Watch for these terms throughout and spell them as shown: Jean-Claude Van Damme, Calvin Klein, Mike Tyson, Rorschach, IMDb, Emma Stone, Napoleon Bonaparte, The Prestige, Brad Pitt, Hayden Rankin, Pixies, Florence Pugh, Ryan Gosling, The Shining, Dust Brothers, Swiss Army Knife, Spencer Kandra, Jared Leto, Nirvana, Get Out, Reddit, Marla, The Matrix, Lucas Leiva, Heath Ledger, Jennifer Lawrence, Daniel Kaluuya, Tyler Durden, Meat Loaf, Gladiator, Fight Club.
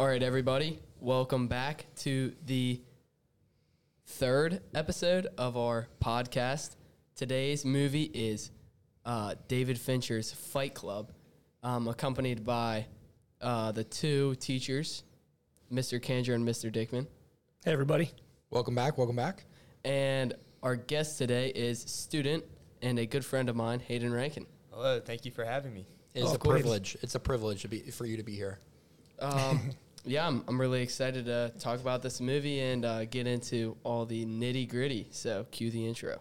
All right, everybody, welcome back to the third episode of our podcast. Today's movie is David Fincher's Fight Club, accompanied by the two teachers, Mr. Kandra and Mr. Dickman. Hey, everybody. Welcome back. Welcome back. And our guest today is student and a good friend of mine, Hayden Rankin. Hello. Thank you for having me. It's a privilege. It's a privilege for you to be here. Yeah, I'm really excited to talk about this movie and get into all the nitty-gritty. So cue the intro.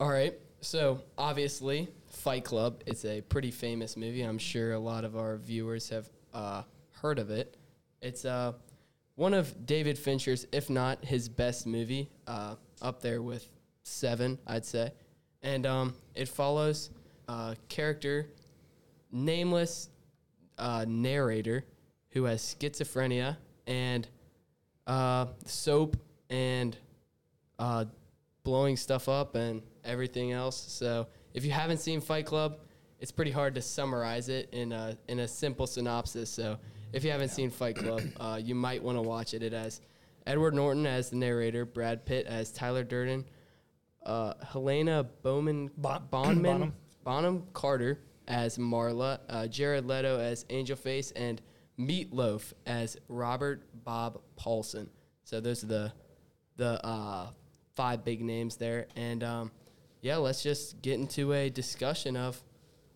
All right, so obviously, Fight Club is a pretty famous movie. I'm sure a lot of our viewers have heard of it. It's one of David Fincher's, if not his best movie, up there with Seven, I'd say. And it follows a character, nameless narrator, who has schizophrenia and soap and blowing stuff up and everything else. So if you haven't seen Fight Club, it's pretty hard to summarize it in a simple synopsis. So if you haven't seen Fight Club, you might want to watch it. It has Edward Norton as the narrator, Brad Pitt as Tyler Durden, Helena Bonham Carter as Marla, Jared Leto as Angel Face, and Meat Loaf as Robert Bob Paulson. So those are the five big names there, and yeah, let's just get into a discussion of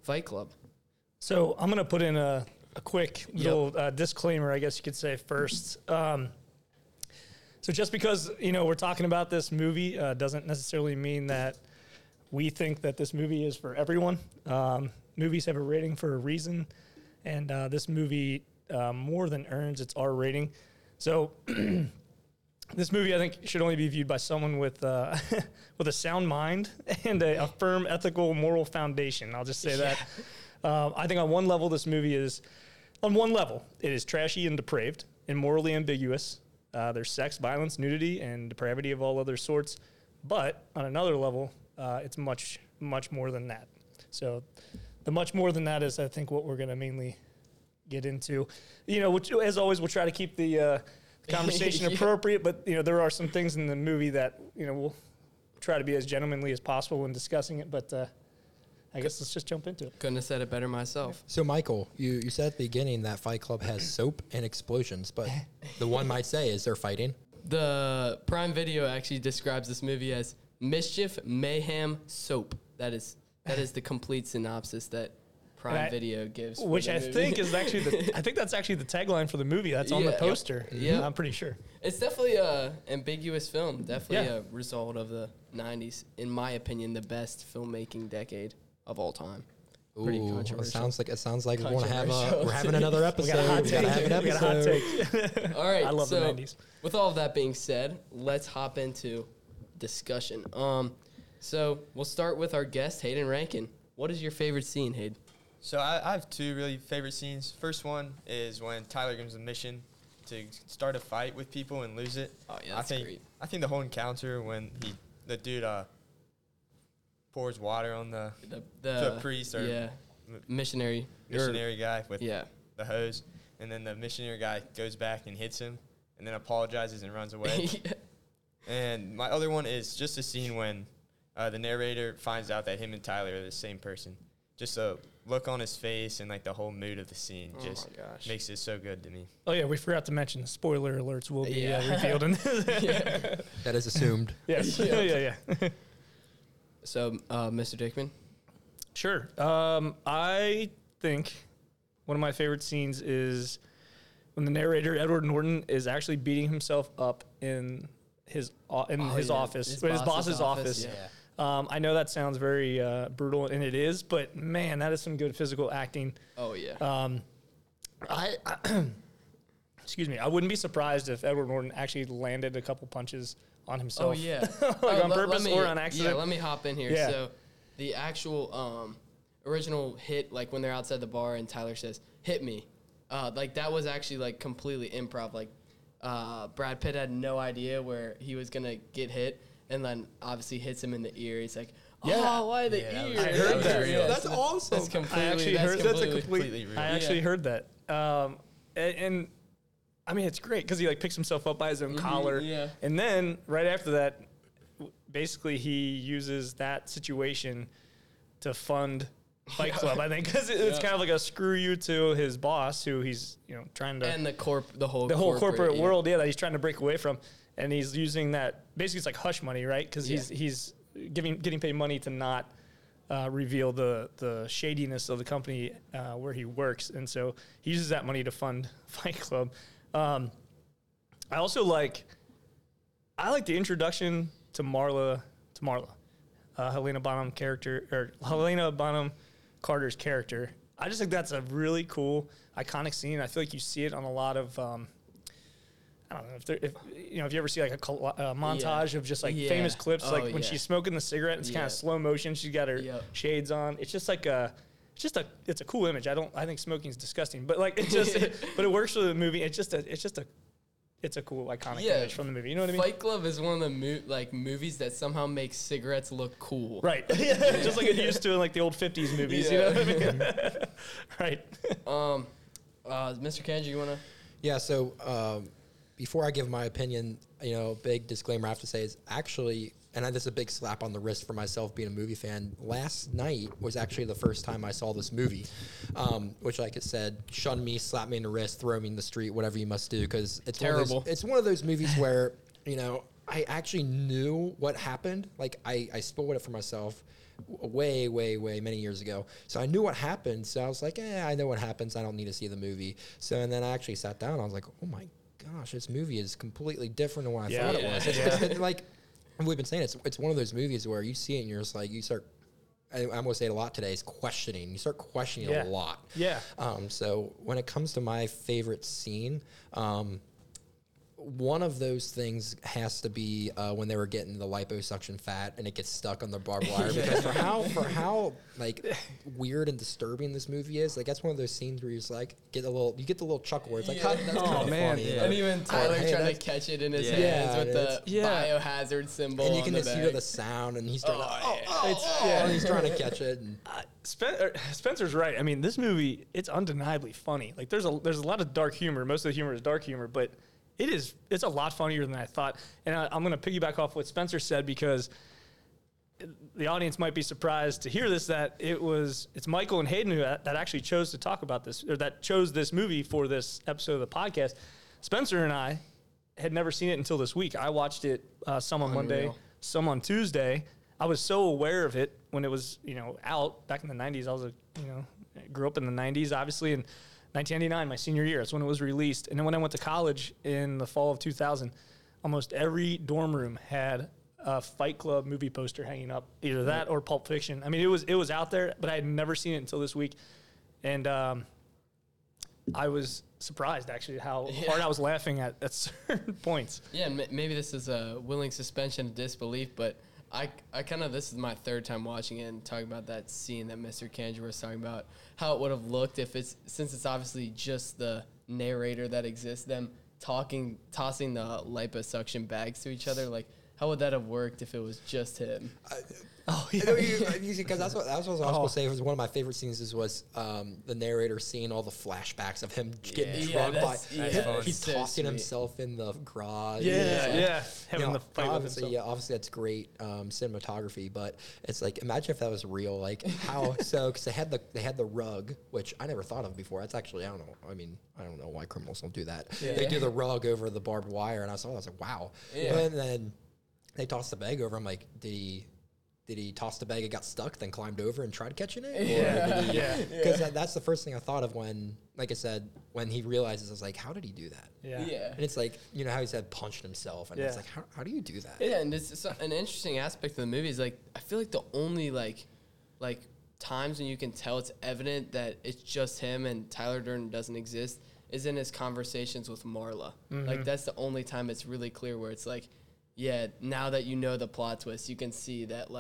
Fight Club. So I'm going to put in a quick little disclaimer, I guess you could say, first. So just because, we're talking about this movie doesn't necessarily mean that we think that this movie is for everyone. Movies have a rating for a reason, and this movie more than earns its R rating. So this movie, I think, should only be viewed by someone with with a sound mind and a firm ethical, moral foundation. I'll just say that. I think on one level, this movie is trashy and depraved and morally ambiguous. There's sex, violence, nudity, and depravity of all other sorts. But on another level, it's much, much more than that. So the much more than that is, I think, what we're going to mainly get into. Which, as always, we'll try to keep the conversation appropriate, but there are some things in the movie that we'll try to be as gentlemanly as possible when discussing it, but I guess let's just jump into it. Couldn't have said it better myself. So Michael, you said at the beginning that Fight Club has soap and explosions, but the one might say, is there fighting? The Prime Video actually describes this movie as mischief, mayhem, soap. That is the complete synopsis that Prime Video gives, which I think is actually the tagline for the movie. That's on the poster. Yeah, I'm pretty sure. It's definitely a ambiguous film. Definitely a result of the '90s, in my opinion, the best filmmaking decade of all time. Ooh, pretty controversial. It sounds like we're having another episode. We got a hot take. All right. I love the '90s. With all of that being said, let's hop into discussion. So we'll start with our guest, Hayden Rankin. What is your favorite scene, Hayden? So I have two really favorite scenes. First one is when Tyler gives a mission to start a fight with people and lose it. Oh, yeah, that's great. I think the whole encounter when the dude pours water on the priest or missionary guy with the hose, and then the missionary guy goes back and hits him and then apologizes and runs away. And my other one is just a scene when the narrator finds out that him and Tyler are the same person. Just a look on his face and, the whole mood of the scene just makes it so good to me. Oh, yeah, we forgot to mention spoiler alerts will be revealed in this. That is assumed. Yes. Yeah. So, Mr. Dickman? Sure. I think one of my favorite scenes is when the narrator, Edward Norton, is actually beating himself up in his office, his boss's office. Yeah. I know that sounds very brutal, and it is, but, man, that is some good physical acting. Oh, yeah. I wouldn't be surprised if Edward Norton actually landed a couple punches on himself. Oh, yeah. On purpose or on accident. Yeah, let me hop in here. Yeah. So the actual original hit, like when they're outside the bar and Tyler says, "Hit me," like that was actually like completely improv. Like Brad Pitt had no idea where he was gonna get hit, and then obviously hits him in the ear. He's like, "Oh, yeah. Why the ear?" I heard that. That's awesome. That's completely real. I actually heard that. And I mean, it's great because he like picks himself up by his own collar, and then right after that, basically he uses that situation to fund Fight Club. I think because it's kind of like a screw you to his boss, who he's trying to, and the whole corporate world, that he's trying to break away from, and he's using that basically it's like hush money, right? Because he's getting paid money to not reveal the shadiness of the company where he works, and so he uses that money to fund Fight Club. I also like the introduction to Marla, Helena Bonham Carter's character. I just think that's a really cool, iconic scene. I feel like you see it on a lot of, I don't know, if you ever see like a montage of just famous clips, when she's smoking the cigarette, it's kind of slow motion. She's got her shades on. It's just like a... it's a cool image. I think smoking's disgusting, but but it works for the movie. It's a cool iconic image from the movie. You know what I mean? Fight Club is one of the movies that somehow makes cigarettes look cool. Right. Just like it used to in like the old 50s movies, you know what I mean? Right. Mr. Kandra, you want to? Yeah, so before I give my opinion, big disclaimer I have to say is actually, and this is a big slap on the wrist for myself being a movie fan. Last night was actually the first time I saw this movie, which, like it said, shun me, slap me in the wrist, throw me in the street, whatever you must do, because it's terrible. It's one of those movies where, I actually knew what happened. Like, I spoiled it for myself way, way, way many years ago. So I knew what happened. So I was like, I know what happens. I don't need to see the movie. So, and then I actually sat down. I was like, oh, my gosh, this movie is completely different than what I thought it was. We've been saying it's one of those movies where you see it and you're just like, you start, I'm going to say it a lot today, is questioning. You start questioning a lot. Yeah. So when it comes to my favorite scene, one of those things has to be when they were getting the liposuction fat and it gets stuck on the barbed wire. Because for how weird and disturbing this movie is, that's one of those scenes where you just get the little chuckle where it's that's kind of funny. Yeah. And even Tyler trying to catch it in his hands with the biohazard symbol. And you can just hear the sound, and he's trying and he's trying to catch it. And Spencer's right. I mean, this movie, it's undeniably funny. Like there's a lot of dark humor. Most of the humor is dark humor, but it's a lot funnier than I thought. And I'm going to piggyback off what Spencer said, because the audience might be surprised to hear this, that it's Michael and Hayden that actually chose to talk about this, or that chose this movie for this episode of the podcast. Spencer and I had never seen it until this week. I watched it some on Monday, some on Tuesday. I was so aware of it when it was, out back in the 90s. I was grew up in the 90s, obviously, and 1999, my senior year, that's when it was released. And then when I went to college in the fall of 2000, almost every dorm room had a Fight Club movie poster hanging up, either that or Pulp Fiction. I mean, it was out there, but I had never seen it until this week. And I was surprised, actually, how hard I was laughing at certain points. Yeah, maybe this is a willing suspension of disbelief, but I kind of, this is my third time watching it and talking about that scene that Mr. Kandra was talking about, how it would have looked since it's obviously just the narrator that exists, them talking, tossing the liposuction bags to each other. Like, how would that have worked if it was just him? Because that's what I was going to say. It was one of my favorite scenes. Was the narrator seeing all the flashbacks of him getting drugged by. He's tossing himself in the garage. Having the fight with himself. Yeah, obviously that's great cinematography, but it's imagine if that was real. How? So because they had the rug, which I never thought of before. That's actually, I don't know. I mean, I don't know why criminals don't do that. Yeah. They do the rug over the barbed wire, and I was like, wow. Yeah. And then they tossed the bag over. I'm like, did he toss the bag and got stuck, then climbed over and tried catching it? Because that's the first thing I thought of when, like I said, when he realizes, I was like, how did he do that? And it's how he said punched himself. And it's how do you do that? Yeah, and it's an interesting aspect of the movie is, I feel like the only, times when you can tell it's evident that it's just him and Tyler Durden doesn't exist is in his conversations with Marla. Mm-hmm. That's the only time it's really clear where it's now that you know the plot twist, you can see that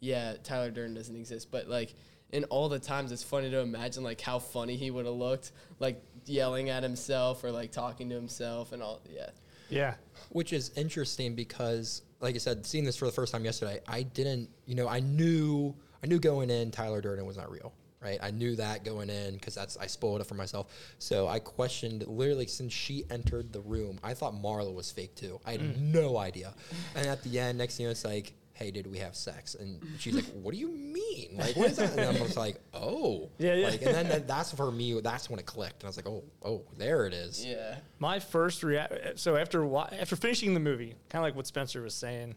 yeah, Tyler Durden doesn't exist, but, like, in all the times it's funny to imagine, like, how funny he would have looked, like, yelling at himself or, like, talking to himself and all, yeah. Yeah. Which is interesting because, like I said, seeing this for the first time yesterday, I didn't, you know, I knew going in Tyler Durden was not real, right? I knew that going in because I spoiled it for myself. So I questioned, literally, since she entered the room, I thought Marla was fake too. I had no idea. And at the end, next thing you know, it's like, hey, did we have sex? And she's like, what do you mean? Like, what is that? And I'm just like, oh. Yeah. Like, and then that's for me, that's when it clicked. And I was like, oh, there it is. Yeah. My first reaction, so after finishing the movie, kind of like what Spencer was saying,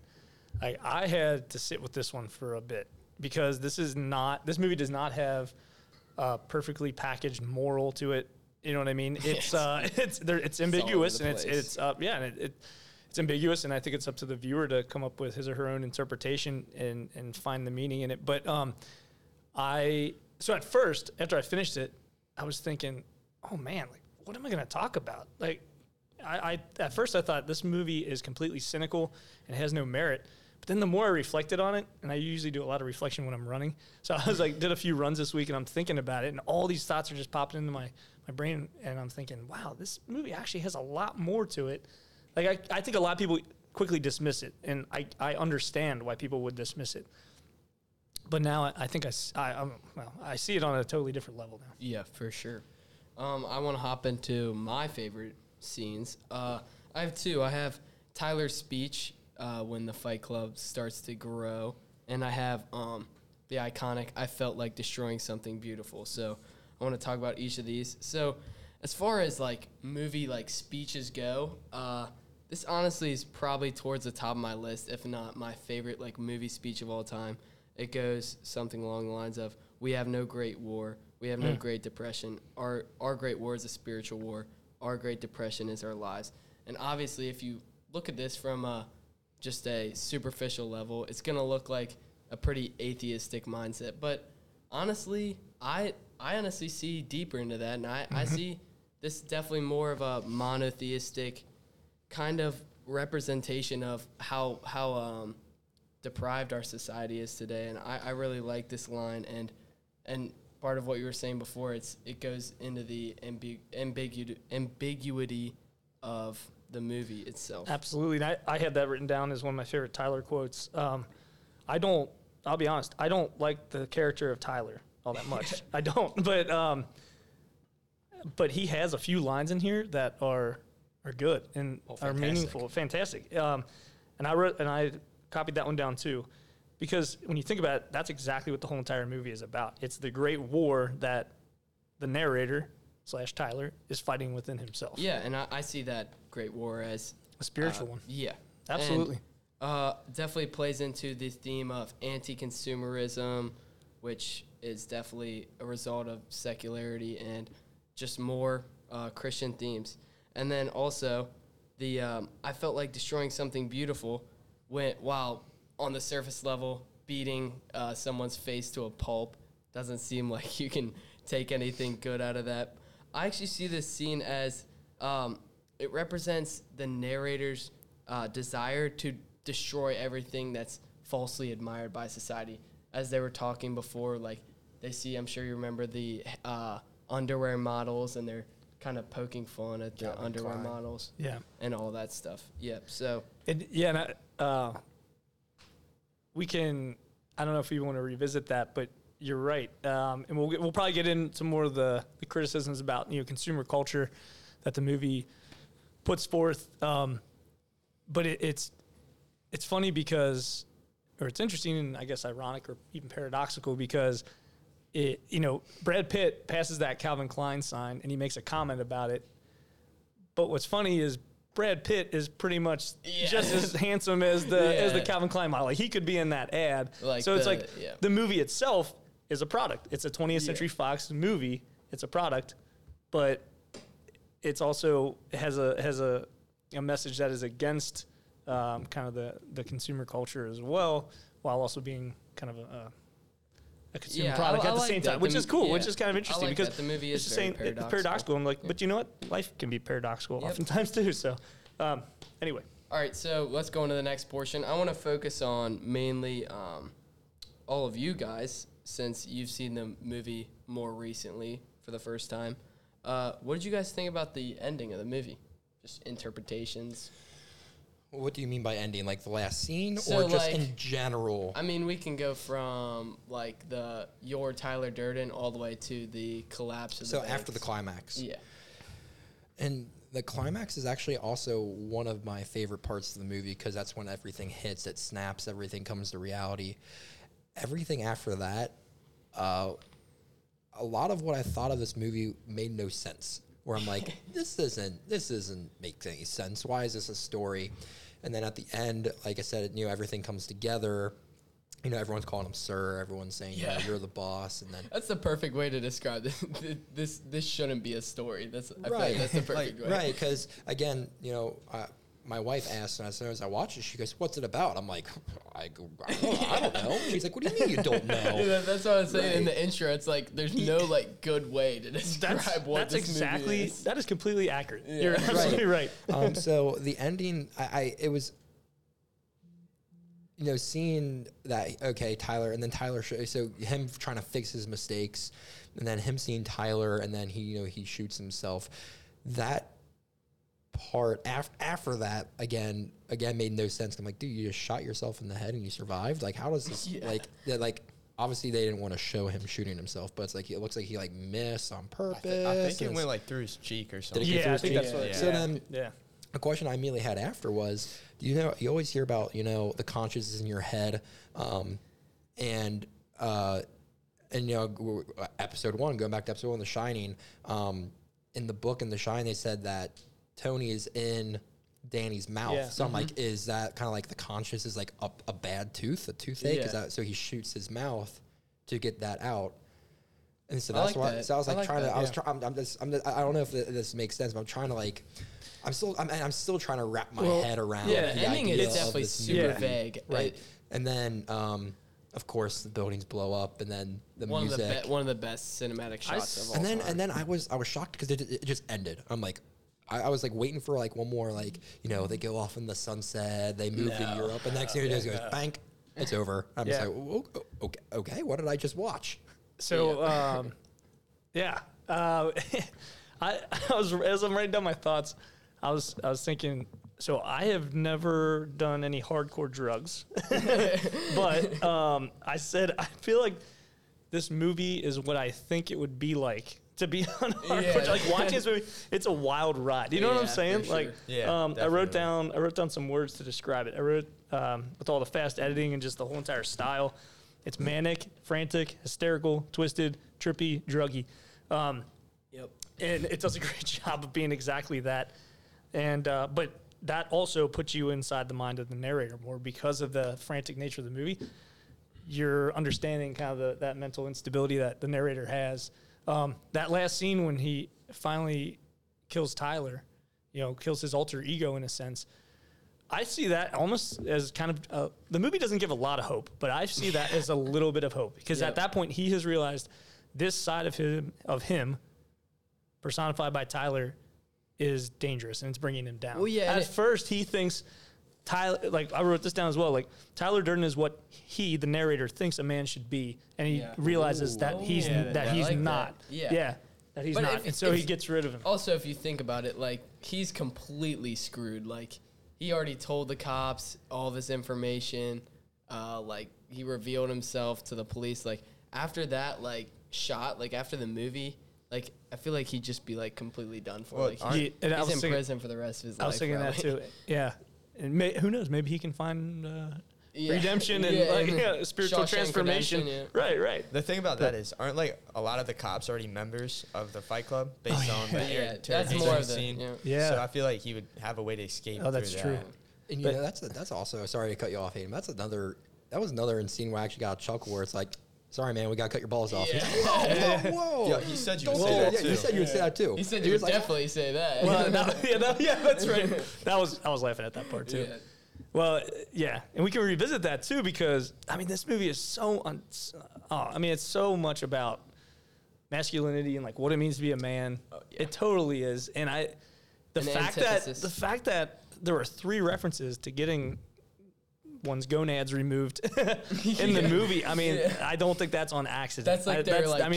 like, I had to sit with this one for a bit because this movie does not have a perfectly packaged moral to it. You know what I mean? It's ambiguous and it's ambiguous, and I think it's up to the viewer to come up with his or her own interpretation and find the meaning in it. But so at first, after I finished it, I was thinking, oh man, like, what am I going to talk about? Like, at first I thought this movie is completely cynical and has no merit. But then the more I reflected on it, and I usually do a lot of reflection when I'm running, so I was like, did a few runs this week, and I'm thinking about it, and all these thoughts are just popping into my brain, and I'm thinking, wow, this movie actually has a lot more to it. Like, I think a lot of people quickly dismiss it, and I understand why people would dismiss it. But now I see it on a totally different level now. Yeah, for sure. I want to hop into my favorite scenes. I have two. I have Tyler's speech when the Fight Club starts to grow, and I have the iconic, I felt like destroying something beautiful. So I want to talk about each of these. So as far as, like, movie, like, speeches go, this honestly is probably towards the top of my list, if not my favorite, like, movie speech of all time. It goes something along the lines of, we have no great war, we have no great depression, our great war is a spiritual war, our great depression is our lives. And obviously, if you look at this from just a superficial level, it's going to look like a pretty atheistic mindset. But honestly, I honestly see deeper into that, and I see... This is definitely more of a monotheistic kind of representation of how deprived our society is today. And I really like this line. And part of what you were saying before, it goes into the ambiguity of the movie itself. Absolutely. And I had that written down as one of my favorite Tyler quotes. I'll be honest, I don't like the character of Tyler all that much. I don't. But... But he has a few lines in here that are good and are meaningful, fantastic. And I copied that one down too, because when you think about it, that's exactly what the whole entire movie is about. It's the great war that the narrator / Tyler is fighting within himself. Yeah, and I see that great war as a spiritual one. Yeah, absolutely. And, definitely plays into the theme of anti-consumerism, which is definitely a result of secularity and just more Christian themes. And then also, the I felt like destroying something beautiful while on the surface level, beating someone's face to a pulp doesn't seem like you can take anything good out of that. I actually see this scene as it represents the narrator's desire to destroy everything that's falsely admired by society. As they were talking before, like, they see, I'm sure you remember the... underwear models, and they're kind of poking fun at the underwear models, yeah, and all that stuff. Yep. So I don't know if we want to revisit that, but you're right. And we'll probably get into more of the criticisms about, you know, consumer culture that the movie puts forth. But it's funny because, or it's interesting and I guess ironic or even paradoxical because. Brad Pitt passes that Calvin Klein sign, and he makes a comment about it. But what's funny is Brad Pitt is pretty much just as handsome as the Calvin Klein model. Like, he could be in that ad. Like, so it's the movie itself is a product. It's a 20th Century Fox movie. It's a product, but it's also has a message that is against kind of the consumer culture as well, while also being kind of a consumer product at the same time, which is cool, which is kind of interesting because the movie is saying it's paradoxical. I'm like, but you know what? Life can be paradoxical oftentimes too. So anyway. All right, so let's go into the next portion. I want to focus on mainly all of you guys, since you've seen the movie more recently for the first time, what did you guys think about the ending of the movie? Just interpretations. What do you mean by ending? Like the last scene, so or just like, in general? I mean, we can go from like your Tyler Durden all the way to the collapse of the banks. After the climax. Yeah. And the climax is actually also one of my favorite parts of the movie because that's when everything hits, it snaps, everything comes to reality. Everything after that, a lot of what I thought of this movie made no sense. Where I'm like, this doesn't make any sense. Why is this a story? And then at the end, like I said, everything comes together. You know, everyone's calling him sir. Everyone's saying, yeah, you're the boss. And then that's the perfect way to describe this. This shouldn't be a story. Right. I feel like that's the perfect way. Right, because, again, my wife asked, and as I watched it, she goes, what's it about? I'm like, I don't know. She's like, what do you mean you don't know? Yeah, that's what I was saying in the intro. It's like, there's no, good way to describe what this movie is. That is completely accurate. Yeah. You're absolutely right. So the ending, it was... seeing that, okay, Tyler, and then Tyler, so him trying to fix his mistakes, and then him seeing Tyler, and then he, he shoots himself. That part, after that, again, made no sense. I'm like, dude, you just shot yourself in the head and you survived? Like, how does this, obviously they didn't want to show him shooting himself, but it's like, it looks like he, missed on purpose. I think it went, through his cheek or something. Yeah, I think that's what it is. So then, yeah. A question I immediately had after was, you always hear about, the conscience is in your head, episode 1, going back to episode 1, The Shining, in the book in The Shining, they said that Tony is in Danny's mouth. Yeah. So I'm like, is that kind of like the conscience is like a bad tooth, a toothache? Yeah. So he shoots his mouth to get that out. And so that's why. That. So I was like trying to. I was trying. I'm just. I don't know if this makes sense, but I'm trying to like. I'm still trying to wrap my head around. Yeah, the ending is definitely super vague, right? And then, of course, the buildings blow up, and then the music. One of the best cinematic shots of all time. And then I was shocked because it just ended. I'm like. I was waiting for one more they go off in the sunset, they move to Europe, and the next thing it just goes bang, it's over. I'm just like, okay, what did I just watch? So, I was, as I'm writing down my thoughts, I was thinking, so I have never done any hardcore drugs, but, I said, I feel like this movie is what I think it would be like to be on hardcore. Yeah. Like watching this movie, it's a wild ride. You know what I'm saying? Sure. I wrote down some words to describe it. I wrote, with all the fast editing and just the whole entire style. It's manic, frantic, hysterical, twisted, trippy, druggy. And it does a great job of being exactly that. And but that also puts you inside the mind of the narrator more because of the frantic nature of the movie. You're understanding kind of that mental instability that the narrator has. That last scene when he finally kills Tyler, kills his alter ego in a sense. I see that almost as kind of the movie doesn't give a lot of hope, but I see that as a little bit of hope because at that point he has realized this side of him personified by Tyler is dangerous and it's bringing him down. Well, yeah, at first he thinks Tyler, I wrote this down as well, Tyler Durden is what the narrator thinks a man should be, and he realizes that he's not. Yeah. Yeah. That he's not. And so he gets rid of him. Also, if you think about it, he's completely screwed. He already told the cops all this information. He revealed himself to the police. After that, shot, after the movie, I feel like he'd just be, completely done for. He's in prison for the rest of his life. I was thinking that, too. Yeah. And who knows? Maybe he can find redemption and, spiritual Shawshank transformation. Right. The thing about that is, aren't, a lot of the cops already members of the Fight Club based on the terrorism scene? Yeah. So I feel like he would have a way to escape that's true. And, that's also, sorry to cut you off, Hayden, that was another scene where I actually got a chuckle where it's like, sorry, man, we got to cut your balls off. Yeah. Whoa. Yeah, he said you would say that, too. He said you would say that, too. He said you would definitely say that. Well, that's right. I was laughing at that part, too. Yeah. Well, yeah, and we can revisit that, too, because, this movie is so... it's so much about masculinity and, what it means to be a man. Oh, yeah. It totally is. And the fact that there were 3 references to getting one's gonads removed in the movie. I mean, I don't think that's on accident. That's like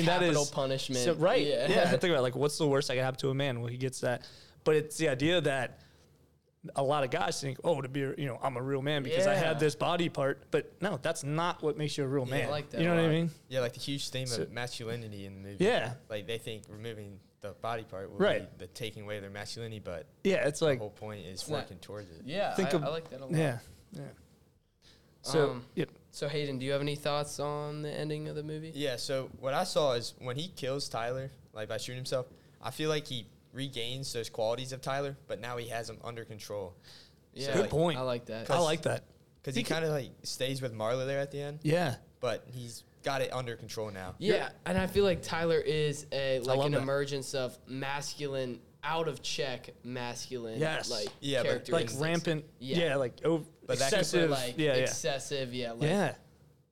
capital punishment. So, right. Yeah. Think about it, like, what's the worst that could happen to a man? Well, he gets that. But it's the idea that a lot of guys think, to be, I'm a real man because I had this body part. But no, that's not what makes you a real man. I like that. You know what I mean? Yeah, like the huge theme of masculinity in the movie. Yeah. Like they think removing the body part will be the taking away of their masculinity, but it's like the whole point is working towards it. Yeah, I like that a lot. Yeah. Yeah. So Hayden, do you have any thoughts on the ending of the movie? Yeah, so what I saw is when he kills Tyler, like by shooting himself, I feel like he regains those qualities of Tyler, but now he has them under control. Yeah, good point. I like that. I like that because he kind of like stays with Marla there at the end. Yeah, but he's got it under control now. Yeah, and I feel like Tyler is an emergence of masculine, out of check masculine. Yes. Characteristics. Like rampant. Yeah, excessive. Excessive. Yeah.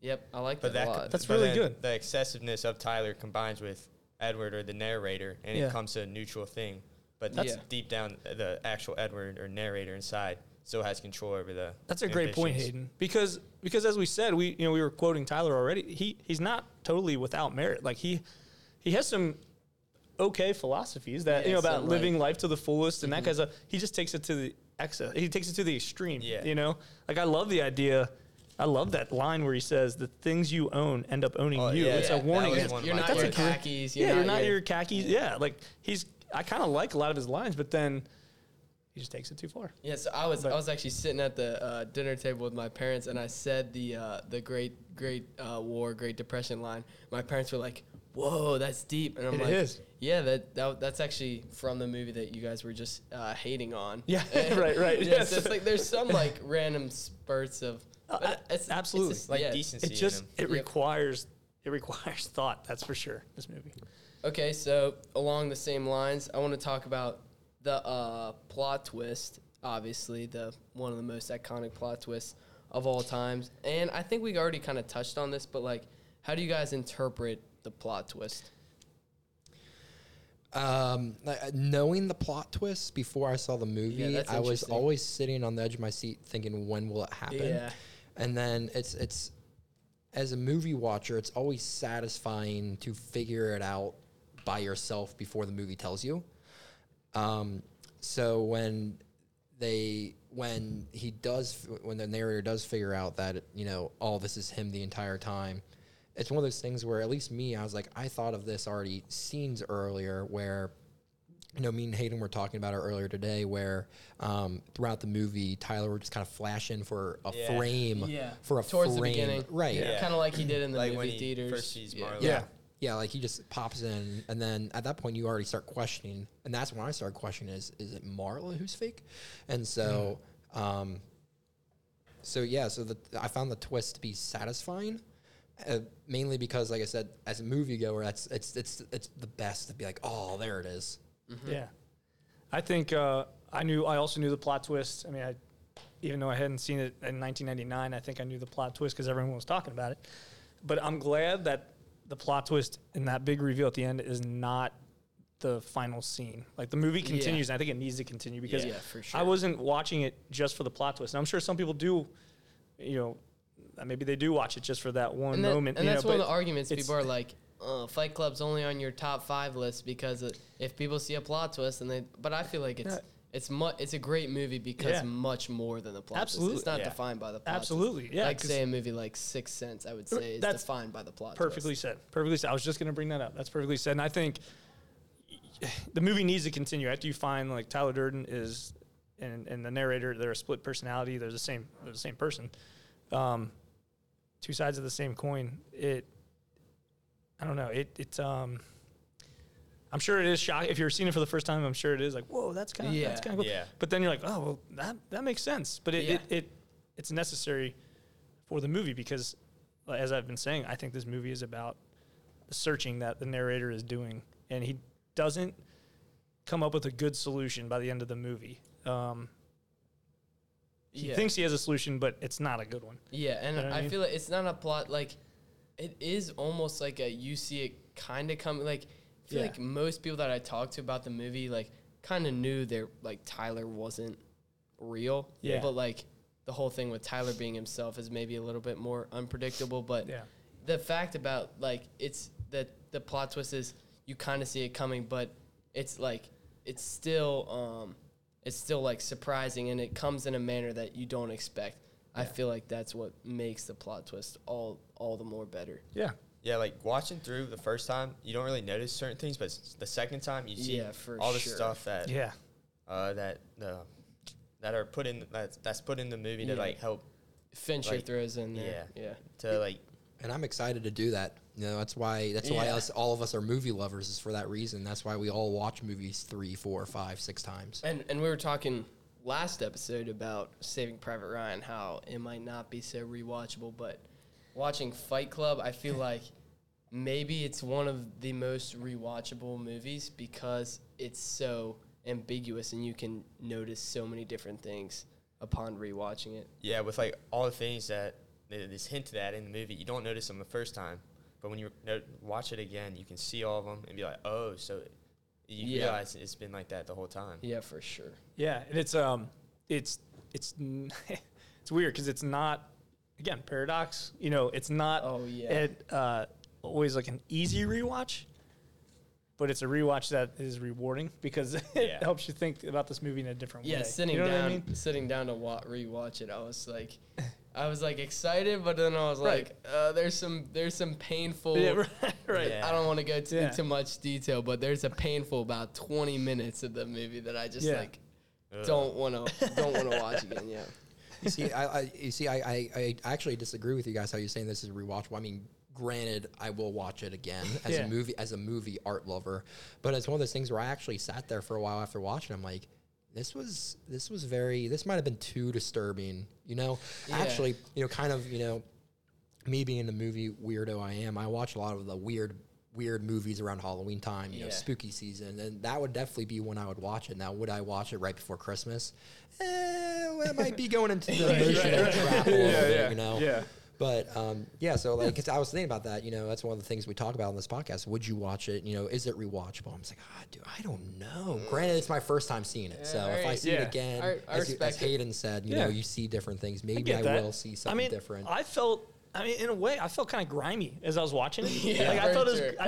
Yep, I like that a lot. That's really good. The excessiveness of Tyler combines with Edward or the narrator, and it comes to a neutral thing. But that's deep down, the actual Edward or narrator inside still has control over the. That's a great point, Hayden. Because as we said, we were quoting Tyler already. He's not totally without merit. Like he has some okay philosophies that about living life to the fullest and that kind of stuff. He just takes it to the excess. He takes it to the extreme. Yeah. You know, like I love the idea. I love that line where he says, the things you own end up owning you. Yeah, it's a warning. You're not your khakis. You're not your khakis. Yeah, like I kind of like a lot of his lines, but then he just takes it too far. Yeah, so I was actually sitting at the dinner table with my parents, and I said the Great Depression line. My parents were like, whoa, that's deep. And I'm like, it is. Yeah, that's actually from the movie that you guys were just hating on. Yeah, right. Yeah, yes. So it's like there's some like random spurts of absolutely it's just, like decency. It just requires thought. That's for sure. This movie. Okay, so along the same lines, I want to talk about the plot twist. Obviously, the one of the most iconic plot twists of all times. And I think we already kind of touched on this, but like, how do you guys interpret the plot twist? Knowing the plot twist before I saw the movie, I was always sitting on the edge of my seat thinking, when will it happen? Yeah. And then it's as a movie watcher, it's always satisfying to figure it out by yourself before the movie tells you. So when the narrator does figure out that, this is him the entire time, it's one of those things where, at least me, I was like, I thought of this already scenes earlier where, me and Hayden were talking about it earlier today where throughout the movie, Tyler would just kind of flash in for a frame. Yeah. Towards the beginning. Right. Yeah. Kind of like he did in the movie theaters. First sees Marla. Yeah. Yeah, like he just pops in, and then at that point you already start questioning, and that's when I started questioning, is it Marla who's fake? And so, I found the twist to be satisfying. Mainly because, like I said, as a moviegoer, it's the best to be like, oh, there it is. Mm-hmm. Yeah, I think I also knew the plot twist. I mean, even though I hadn't seen it in 1999, I think I knew the plot twist because everyone was talking about it. But I'm glad that the plot twist and that big reveal at the end is not the final scene. Like the movie continues, and I think it needs to continue because for sure. I wasn't watching it just for the plot twist. And I'm sure some people do, maybe they do watch it just for that one moment. And that's one of the arguments people are like, Fight Club's only on your top 5 list because if people see a plot twist, and but I feel like it's a great movie because much more than the plot twist. It's not defined by the plot twist. Yeah. Like say a movie like Sixth Sense, I would say is defined by the plot twist. Perfectly said. I was just going to bring that up. That's perfectly said. And I think the movie needs to continue after you find like Tyler Durden is and the narrator, they're a split personality. They're the same person. Two sides of the same coin. I don't know. I'm sure it is shocking. If you're seeing it for the first time, I'm sure it is like, whoa, that's kind of cool. Yeah. But then you're like, oh, well, that makes sense. But it's necessary for the movie because, as I've been saying, I think this movie is about the searching that the narrator is doing, and he doesn't come up with a good solution by the end of the movie. He thinks he has a solution, but it's not a good one. Yeah, and I feel like it's not a plot. Like, it is almost like you see it kind of coming. Like, I feel like most people that I talked to about the movie, like, kind of knew Tyler wasn't real. Yeah. But, like, the whole thing with Tyler being himself is maybe a little bit more unpredictable. But the fact about, like, it's that the plot twist is you kind of see it coming, but it's, like, it's still, like, surprising, and it comes in a manner that you don't expect. Yeah. I feel like that's what makes the plot twist all the more better. Yeah. Yeah, like, watching through the first time, you don't really notice certain things, but the second time, you see all the stuff that that are put in that's put in the movie to, like, help. Fincher throws in there. Yeah. To, like... And I'm excited to do that. You know, that's why all of us are movie lovers, is for that reason. That's why we all watch movies 3, 4, 5, 6 times. And we were talking last episode about Saving Private Ryan, how it might not be so rewatchable, but watching Fight Club, I feel like maybe it's one of the most rewatchable movies because it's so ambiguous and you can notice so many different things upon rewatching it. Yeah, with, like, all the things that this hint that in the movie, you don't notice them the first time, but when you watch it again, you can see all of them and be like, oh, so you realize it's been like that the whole time. Yeah, for sure. Yeah, and it's it's weird because it's not, again, paradox. You know, it's not always like an easy rewatch, but it's a rewatch that is rewarding because it helps you think about this movie in a different way. Yeah, sitting down to rewatch it, I was like excited, but then I was like, there's some painful. Yeah, right. Yeah. I don't want to go too much detail, but there's a painful about 20 minutes of the movie that I just don't want to watch again. Yeah. I actually disagree with you guys how you're saying this is rewatchable. I mean, granted, I will watch it again as a movie art lover, but it's one of those things where I actually sat there for a while after watching. I'm like, This was very. This might have been too disturbing, you know. Yeah. Actually, you know, kind of, you know, me being the movie weirdo I am, I watch a lot of the weird movies around Halloween time, you know, spooky season, and that would definitely be when I would watch it. Now, would I watch it right before Christmas? Well, it might be going into the emotional trap a little bit, you know. Yeah. But, so, like, I was thinking about that, you know, that's one of the things we talk about on this podcast. Would you watch it? You know, is it rewatchable? I'm just like, dude, I don't know. Granted, it's my first time seeing it. Yeah, so if I see it again, as Hayden said, you know, you see different things. Maybe I will see something different. I mean, in a way, I felt kind of grimy as I was watching it. I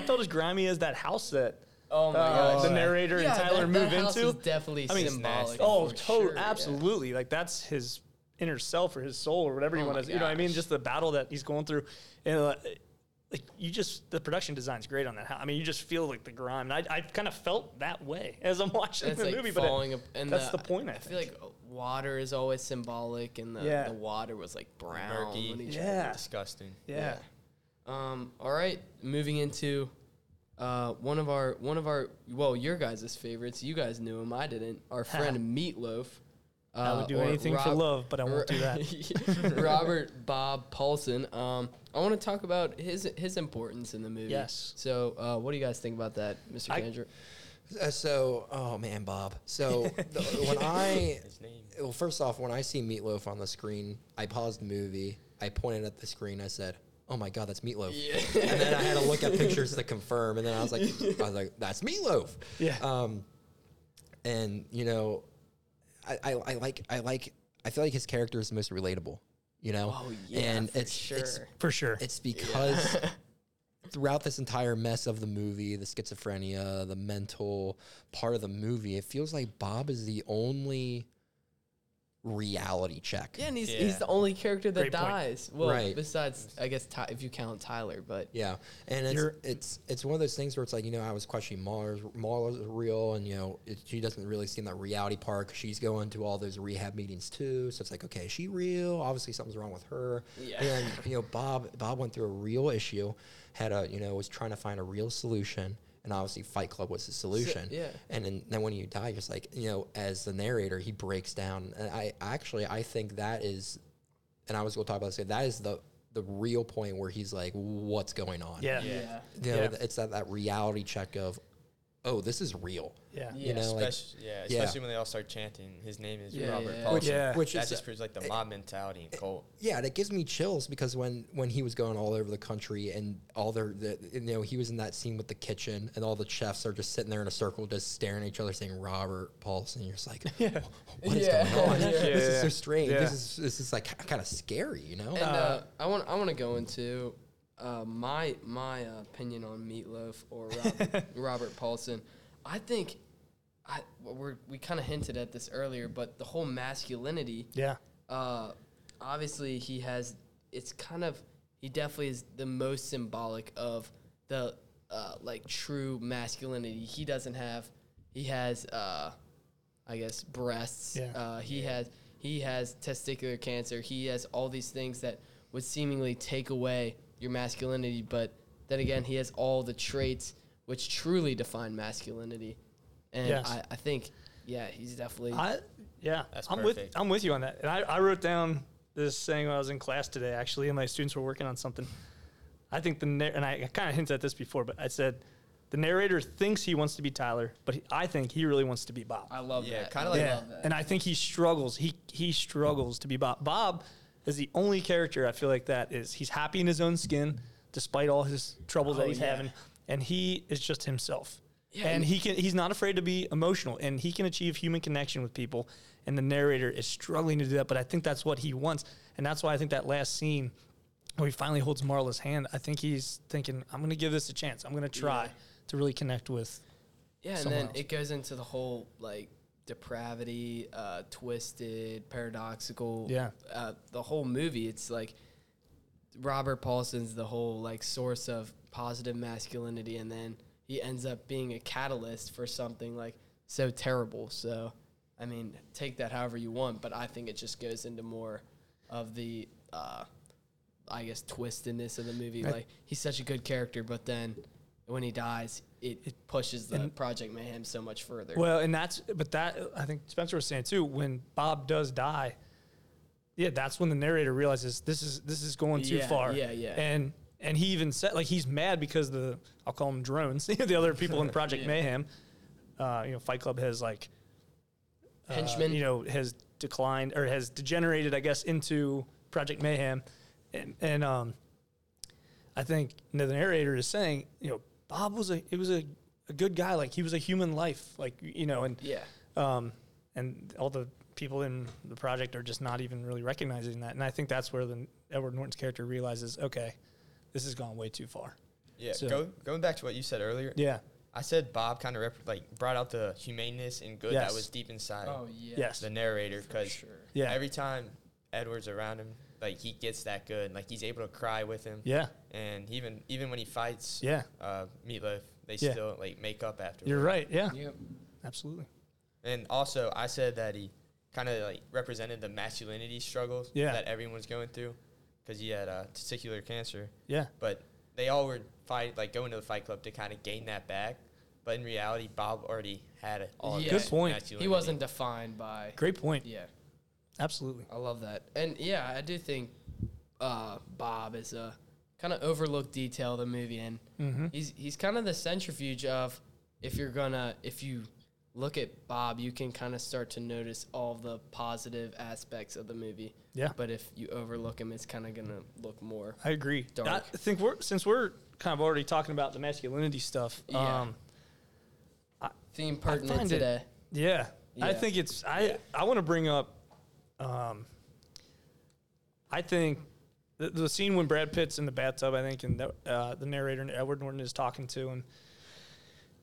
felt as grimy as that house that... Oh my gosh! The narrator and Tyler move into. House is definitely symbolic. Oh, totally, sure, absolutely. Yeah. Like, that's his... inner self or his soul or whatever you want to, you know what I mean? Just the battle that he's going through. And like, the production design's great on that. I mean, you just feel like the grime. And I kind of felt that way as I'm watching the movie, but that's the point, I think. I feel like water is always symbolic, and the water was, like, brown. Murky. Yeah. Disgusting. Yeah. All right, moving into one of our your guys' favorites. You guys knew him. I didn't. Our friend Meat Loaf. I would do anything for love, but I won't do that. Robert Bob Paulson. I want to talk about his importance in the movie. Yes. So what do you guys think about that, Mr. Kandra? Oh, man, Bob. So first off, when I see Meat Loaf on the screen, I paused the movie. I pointed at the screen. I said, oh, my God, that's Meat Loaf. Yeah. And then I had to look at pictures to confirm. And then I was like, that's Meat Loaf. Yeah. And, you know... I feel like his character is the most relatable, you know? Oh, yeah, and it's for sure. It's because throughout this entire mess of the movie, the schizophrenia, the mental part of the movie, it feels like Bob is the only reality check. Yeah, and he's the only character that dies. Well, besides, I guess, if you count Tyler, but... Yeah, and it's one of those things where it's like, you know, I was questioning Mahler's real, and, you know, she doesn't really seem that reality part because she's going to all those rehab meetings too, so it's like, okay, is she real? Obviously, something's wrong with her. Yeah. And, you know, Bob went through a real issue, was trying to find a real solution, and obviously Fight Club was the solution. Yeah. And then when you die, you're just like, you know, as the narrator, he breaks down. And I think that is, and I was going to talk about this, that is the real point where he's like, what's going on? Yeah. You know, it's that reality check of, oh, this is real. Yeah. You know, especially when they all start chanting, his name is Robert Paulson. Which that just proves like the mob mentality and cult. Yeah, and it gives me chills because when he was going all over the country and all he was in that scene with the kitchen and all the chefs are just sitting there in a circle just staring at each other saying Robert Paulson. You're just like, what is going on? This is so strange. Yeah. This is like kind of scary, you know? And I want to go into my opinion on Meat Loaf or Robert Paulson. I think we kind of hinted at this earlier, but the whole masculinity. Yeah. Obviously, he definitely is the most symbolic of the true masculinity. He doesn't have. He has, I guess, breasts. Yeah. He has testicular cancer. He has all these things that would seemingly take away your masculinity, but then again, he has all the traits which truly define masculinity. And yes. I think, he's definitely... that's perfect. I'm with you on that. And I wrote down this thing when I was in class today, actually, and my students were working on something. I think and I kind of hinted at this before, but I said, the narrator thinks he wants to be Tyler, but I think he really wants to be Bob. I love that. Kind of love that. And I think he struggles. He struggles to be Bob. Bob is the only character I feel like that is. He's happy in his own skin, despite all his troubles that he's having, and he is just himself. Yeah, and he's not afraid to be emotional, and he can achieve human connection with people, and the narrator is struggling to do that, but I think that's what he wants, and that's why I think that last scene where he finally holds Marla's hand, I think he's thinking, I'm going to give this a chance. I'm going to try to really connect with someone and then else. It goes into the whole, depravity, twisted, paradoxical. Yeah. The whole movie, it's like Robert Paulson's the whole source of positive masculinity, and then he ends up being a catalyst for something so terrible. So, I mean, take that however you want, but I think it just goes into more of the, twistedness of the movie. Right. He's such a good character, but then when he dies, it pushes the Project Mayhem so much further. Well, I think Spencer was saying too, when Bob does die, that's when the narrator realizes this is going too far. Yeah, yeah. And he even said, he's mad because I'll call them drones, the other people in Project Mayhem, Fight Club has henchmen, has declined or has degenerated, I guess, into Project Mayhem. And I think the narrator is saying, Bob was a good guy. He was a human life, and all the people in the project are just not even really recognizing that. And I think that's where the Edward Norton's character realizes, okay, this has gone way too far. Yeah. So, going back to what you said earlier. Yeah. I said Bob kind of brought out the humaneness and good that was deep inside. Oh yeah. Yes. The narrator, because every time Edward's around him, he gets that good. He's able to cry with him. Yeah. And even when he fights Meat Loaf, they still, make up afterwards. You're right, yeah. Yep. Absolutely. And also, I said that he kind of, represented the masculinity struggles that everyone's going through because he had testicular cancer. Yeah. But they all were going to the Fight Club to kind of gain that back. But in reality, Bob already had it all. Yeah. Good point. He wasn't defined by... Great point. Yeah. Absolutely. I love that. And, I do think Bob is a kind of overlooked detail of the movie, and he's kind of the centrifuge of if you look at Bob, you can kind of start to notice all the positive aspects of the movie. Yeah. But if you overlook him, it's kind of going to look more I agree. Dark. I think since we're kind of already talking about the masculinity stuff, theme pertinent today. I think it's... I want to bring up... I think the scene when Brad Pitt's in the bathtub, I think, and the narrator, Edward Norton, is talking to him,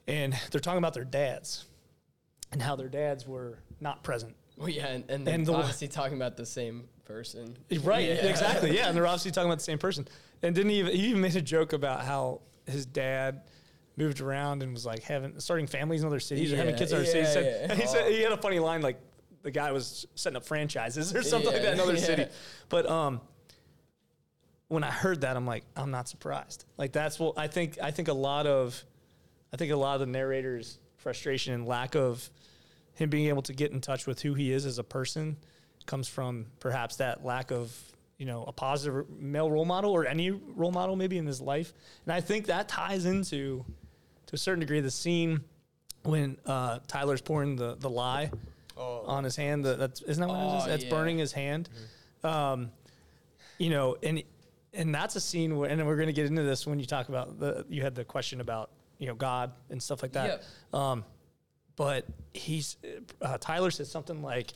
and they're talking about their dads and how their dads were not present. Well, yeah, and they're obviously talking about the same person. Right, exactly, and they're obviously talking about the same person. And he even made a joke about how his dad moved around and was, starting families in other cities or having kids in other cities. He said he had a funny line, the guy was setting up franchises or something like that in another city. But when I heard that, I'm like, I'm not surprised. That's what I think a lot of the narrator's frustration and lack of him being able to get in touch with who he is as a person comes from perhaps that lack of, a positive male role model or any role model maybe in his life. And I think that ties into, to a certain degree, the scene when Tyler's pouring the lye on his hand. Isn't that what it is? That's burning his hand. Mm-hmm. You know, and that's a scene where, and we're going to get into this when you talk about you had the question about, you know, God and stuff like that. Yep. But Tyler said something like,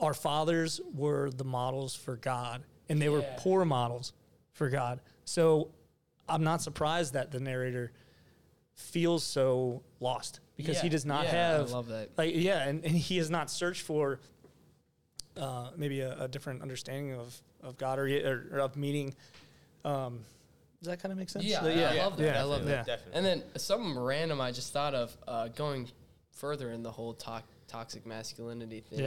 our fathers were the models for God, and they were poor models for God. So I'm not surprised that the narrator feels so lost, because he does not have, I love that. And he has not searched for maybe a different understanding of God or of meaning. Does that kind of make sense? Yeah. I love that. Yeah. I love that. Definitely. And then something random I just thought of going further in the whole toxic masculinity thing.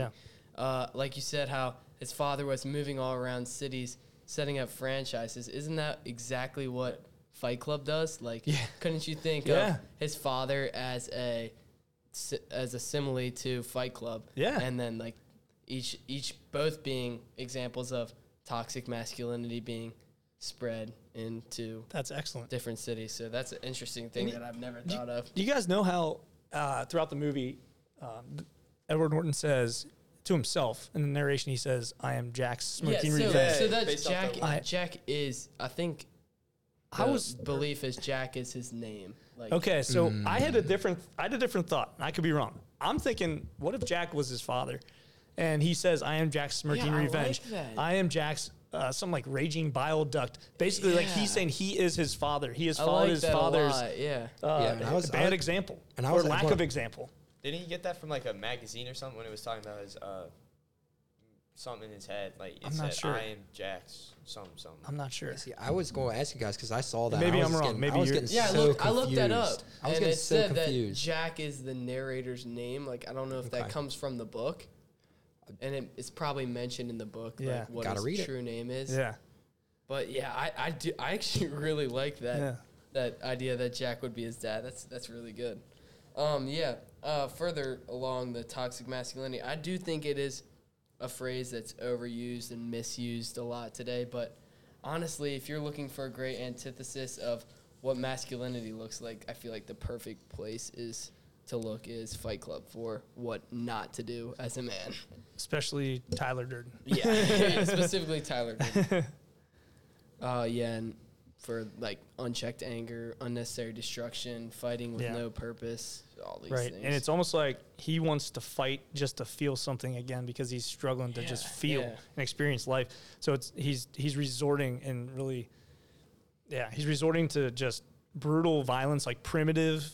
Yeah. Like you said, how his father was moving all around cities, setting up franchises. Isn't that exactly what Fight Club does? Like, couldn't you think of his father as a simile to Fight Club? Yeah. And then, like, each both being examples of toxic masculinity being spread into different cities. So that's an interesting thing that I've never thought of. Do you guys know how throughout the movie Edward Norton says to himself in the narration, he says, "I am Jack's smoking revenge." So that's Jack. Jack is, I think, belief is Jack is his name. Like, okay, so I had a different thought. I could be wrong. I'm thinking, what if Jack was his father, and he says, "I am Jack's smirking revenge." Like that. I am Jack's something like raging bile duct. Basically, like he's saying he is his father. He has followed his father's bad example or lack of example. Didn't he get that from like a magazine or something when it was talking about his something in his head? Like it said, "I am Jack's something." I'm not sure. See, I was going to ask you guys because I saw that. Maybe I'm wrong. Maybe you're getting I looked that up. I was getting so confused. It said that Jack is the narrator's name. Like I don't know if that comes from the book. And it's probably mentioned in the book, like what his true name is. Yeah, but I do. I actually really like that that idea that Jack would be his dad. That's really good. Further along the toxic masculinity, I do think it is a phrase that's overused and misused a lot today. But honestly, if you're looking for a great antithesis of what masculinity looks like, I feel like the perfect place is Fight Club for what not to do as a man. Especially Tyler Durden. Specifically Tyler Durden. And for, like, unchecked anger, unnecessary destruction, fighting with no purpose, all these things. And it's almost like he wants to fight just to feel something again because he's struggling to just feel and experience life. So he's resorting and really, he's resorting to just brutal violence, like primitive,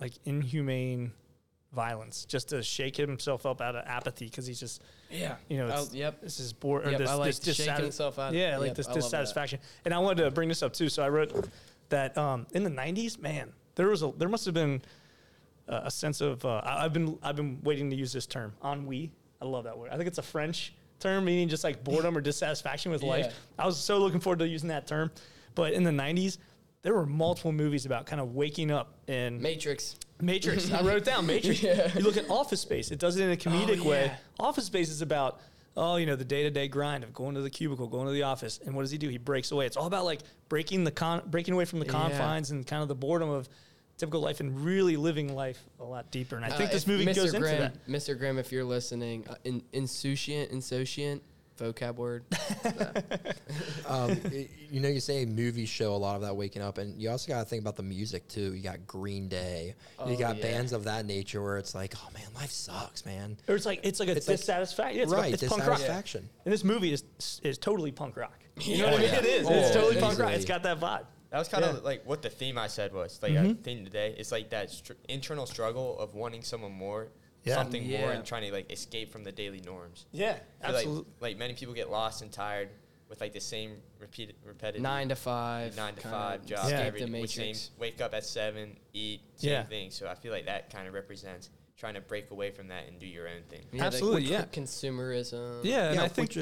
like inhumane violence, just to shake himself up out of apathy because he's just, this is bored. Yep, this shake himself out. Yeah, like this dissatisfaction. And I wanted to bring this up too. So I wrote that in the 90s, man, there must have been a sense of. I've been waiting to use this term, ennui. I love that word. I think it's a French term meaning just like boredom or dissatisfaction with life. I was so looking forward to using that term, but in the 90s. There were multiple movies about kind of waking up and Matrix. I wrote it down. Matrix. You look at Office Space. It does it in a comedic way. Office Space is about, the day-to-day grind of going to the cubicle, going to the office. And what does he do? He breaks away. It's all about like breaking away from the confines and kind of the boredom of typical life and really living life a lot deeper. And I think this movie goes into that. Mr. Graham, if you're listening, insouciant. Vocab word. You say movie show a lot of that waking up, and you also got to think about the music too. You got Green Day, you got bands of that nature where it's like, oh man, life sucks, man. Or it's dissatisfaction. It's punk rock. And this movie is totally punk rock. You know what I mean? Yeah. It is. It's totally punk rock. It's got that vibe. That was kind of like what the theme I said was. Like a theme today. It's like that internal struggle of wanting someone more. Yeah. Something more and trying to like escape from the daily norms. Yeah, absolutely. Like many people get lost and tired with like the same repetitive 9 to 5 job. Yeah. Wake up at 7, eat, same thing. So I feel like that kind of represents trying to break away from that and do your own thing. Yeah, absolutely, consumerism. Yeah, and I think go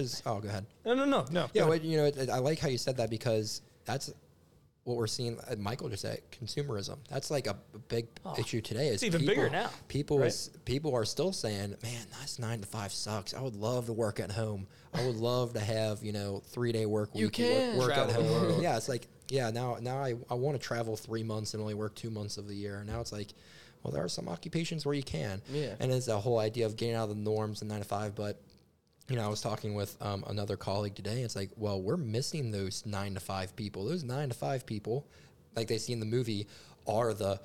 ahead. No. Yeah, well, I like how you said that because that's. What we're seeing, Michael just said, consumerism. That's like a big issue today. It's even bigger now. People are still saying, man, that's 9 to 5 sucks. I would love to work at home. I would love to have, 3-day work week. You can work at home. Yeah, it's like yeah, now I want to travel 3 months and only work 2 months of the year. Now it's like, well, there are some occupations where you can. Yeah. And it's the whole idea of getting out of the norms and 9 to 5. But, you know, I was talking with another colleague today. It's like, well, we're missing those 9 to 5 people. Those 9 to 5 people, like they see in the movie, are the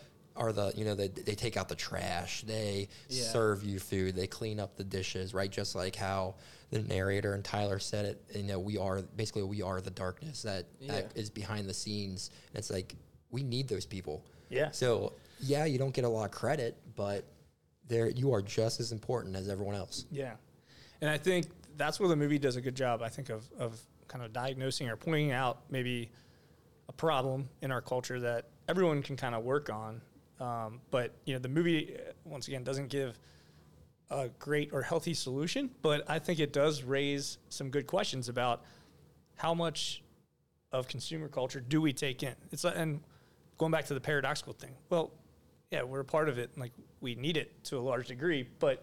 you know, they take out the trash, they serve you food, they clean up the dishes, right? Just like how the narrator and Tyler said it, you know, we are the darkness that is behind the scenes. And it's like, we need those people. Yeah. So yeah, you don't get a lot of credit, but you are just as important as everyone else. Yeah. And I think that's where the movie does a good job, I think, of kind of diagnosing or pointing out maybe a problem in our culture that everyone can kind of work on. But, you know, the movie, once again, doesn't give a great or healthy solution, but I think it does raise some good questions about how much of consumer culture do we take in? And going back to the paradoxical thing, well, yeah, we're a part of it, and, like, we need it to a large degree, but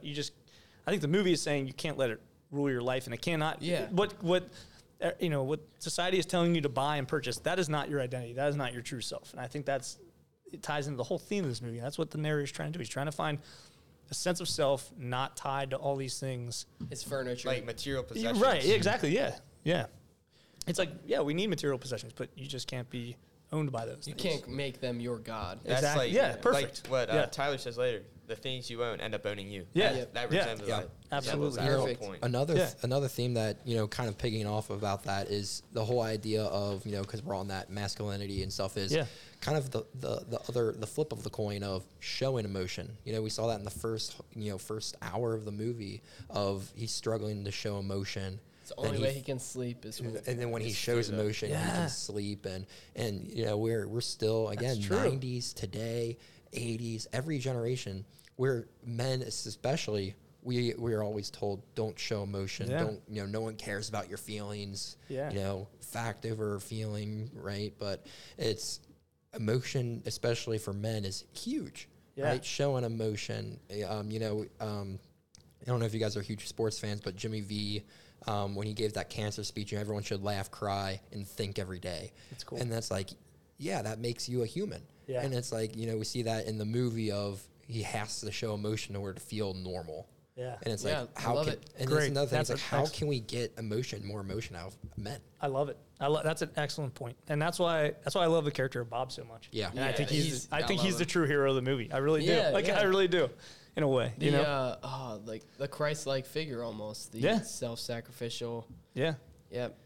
I think the movie is saying you can't let it rule your life, and it cannot. Yeah. What society is telling you to buy and purchase, that is not your identity. That is not your true self. And I think it ties into the whole theme of this movie. That's what the narrator is trying to do. He's trying to find a sense of self not tied to all these things. It's furniture, like material possessions. Right, exactly, yeah. Yeah. It's like, yeah, we need material possessions, but you just can't be owned by those things. You can't make them your god. That's exactly. Like, yeah, perfect. Like what Tyler says later, the things you own end up owning you. Yeah. That resembles that. Absolutely. Perfect. Point. Another theme that, you know, kind of pigging off about that is the whole idea of, you know, because we're on that masculinity and stuff is kind of the flip of the coin of showing emotion. You know, we saw that in the first hour of the movie of he's struggling to show emotion. It's the only way he can sleep is and then when he shows emotion, he can sleep. And you know, we're still, again, 90s today, 80s, every generation where men especially, we're always told don't show emotion. Yeah. Don't, you know, no one cares about your feelings. Yeah. You know, fact over feeling, right? But it's emotion, especially for men, is huge. Yeah. Right? Showing emotion. I don't know if you guys are huge sports fans, but Jimmy V, when he gave that cancer speech, you know, everyone should laugh, cry, and think every day. That's cool. And that's like, yeah, that makes you a human. Yeah. And it's like, you know, we see that in the movie of he has to show emotion in order to feel normal. Yeah. And it's like, how can it. And great. That's another thing. It's like, how can we get more emotion out of men? I love it. That's an excellent point. And that's why I love the character of Bob so much. Yeah. And I think he's the true hero of the movie. I really do. Like, I really do. In a way, you know? Like the Christ-like figure almost, the self-sacrificial. Yeah. Yep.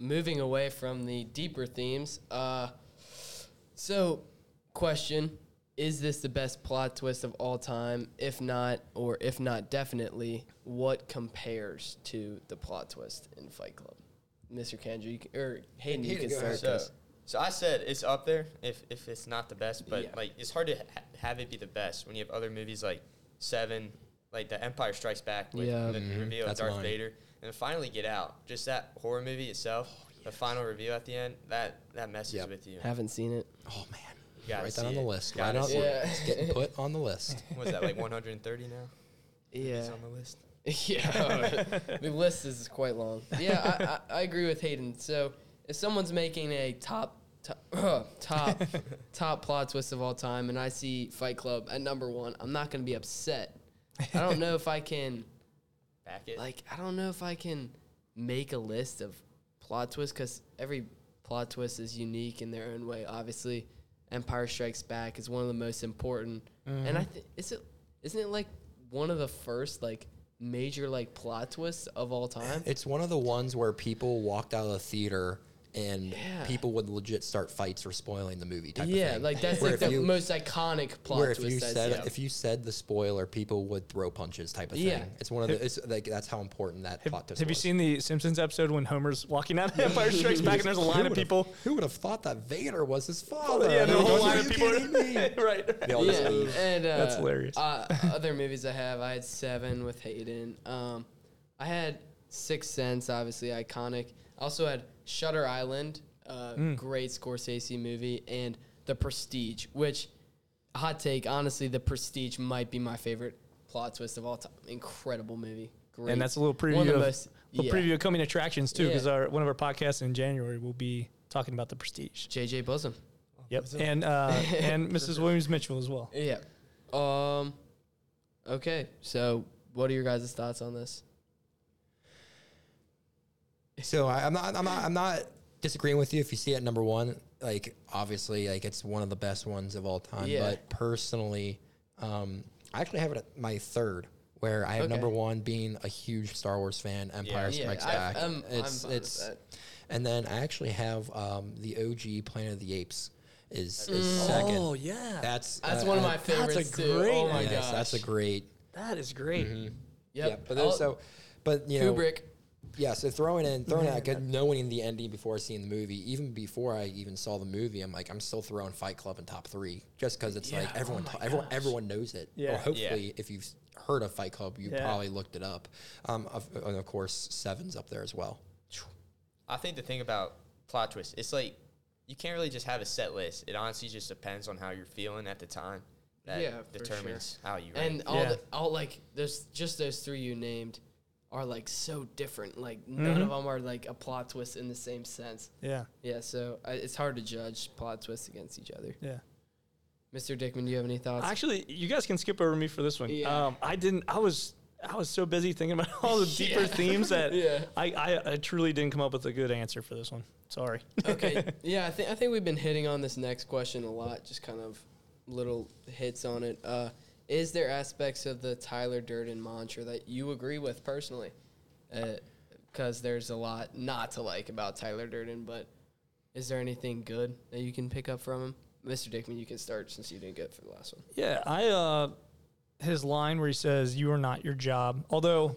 Moving away from the deeper themes. So, question, is this the best plot twist of all time? If not definitely, what compares to the plot twist in Fight Club? Mr. Kandra, Hayden, you can start this. So I said it's up there if it's not the best, but like it's hard to have it be the best when you have other movies like Seven, like the Empire Strikes Back, with the reveal of Darth Vader, and finally Get Out. Just that horror movie itself, the final reveal at the end, that messes with you. Haven't seen it. Oh man, write that on the list. Write it. It's getting put on the list. What is that, like 130 now? Yeah, it's on the list. Yeah, the list is quite long. Yeah, I agree with Hayden. So. If someone's making a top plot twist of all time, and I see Fight Club at number one, I'm not going to be upset. I don't know if I can back it. Like, I don't know if I can make a list of plot twists because every plot twist is unique in their own way. Obviously, Empire Strikes Back is one of the most important, and I think isn't it like one of the first like. Major like plot twists of all time. It's one of the ones where people walked out of the theater and people would legit start fights for spoiling the movie. Type of thing. Like that's like the most iconic plot twist. Where if you said the spoiler, people would throw punches. Type of thing. It's one of the. It's like that's how important that plot twist. Have you seen the Simpsons episode when Homer's walking out of Empire Strikes Back and there's a line of people? Who would have thought that Vader was his father? Yeah, the whole line of people. Right. They all just leave. And that's hilarious. Other movies I had Seven with Hayden. I had Sixth Sense, obviously iconic. I also had Shutter Island, great Scorsese movie, and The Prestige, which, hot take, honestly, The Prestige might be my favorite plot twist of all time. Incredible movie. Great. And that's a little preview of coming attractions, too, because one of our podcasts in January will be talking about The Prestige. J.J. Bosom. Yep, and Mrs. Williams Mitchell as well. Yeah. Okay, so what are your guys' thoughts on this? So I'm not disagreeing with you if you see it number one. Like obviously, like it's one of the best ones of all time. Yeah. But personally, I actually have it at my third, where I have number one being a huge Star Wars fan, Empire Strikes Back. And then I actually have the OG Planet of the Apes. Is second. Oh, yeah. That's one of my favorites, that's a great, too. Oh, my gosh. That's a great. That is great. Mm-hmm. Yep. But you know. Kubrick. Yeah, so knowing the ending before seeing the movie, even before I even saw the movie, I'm like, I'm still throwing Fight Club in top three, just because it's like everyone knows it. Yeah. Or hopefully, if you've heard of Fight Club, you probably looked it up. And, of course, Seven's up there as well. I think the thing about plot twists, it's like, you can't really just have a set list. It honestly just depends on how you're feeling at the time. That determines how you rank. And those three you named are like so different. Like none of them are like a plot twist in the same sense. Yeah. Yeah. So it's hard to judge plot twists against each other. Yeah. Mr. Dickman, do you have any thoughts? Actually, you guys can skip over me for this one. Yeah. I was so busy thinking about all the deeper themes that I truly didn't come up with a good answer for this one. Sorry. Okay. Yeah, I think we've been hitting on this next question a lot, just kind of little hits on it. Is there aspects of the Tyler Durden mantra that you agree with personally? Because there's a lot not to like about Tyler Durden, but is there anything good that you can pick up from him? Mr. Dickman, you can start since you didn't get for the last one. Yeah, his line where he says, "You are not your job." Although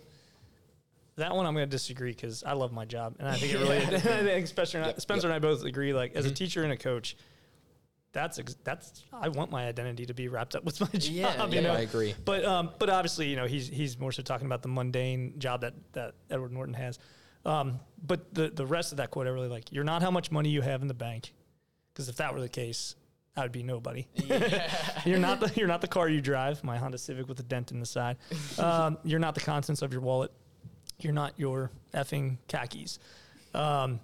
that one I'm going to disagree because I love my job. And I think it really, Spencer and I both agree, like as a teacher and a coach, I want my identity to be wrapped up with my job. Yeah, you know? I agree. But obviously, you know, he's more so talking about the mundane job that Edward Norton has. But the rest of that quote, I really like. You're not how much money you have in the bank. Because if that were the case, I would be nobody. Yeah. You're not the car you drive, my Honda Civic with a dent in the side. You're not the contents of your wallet. You're not your effing khakis. And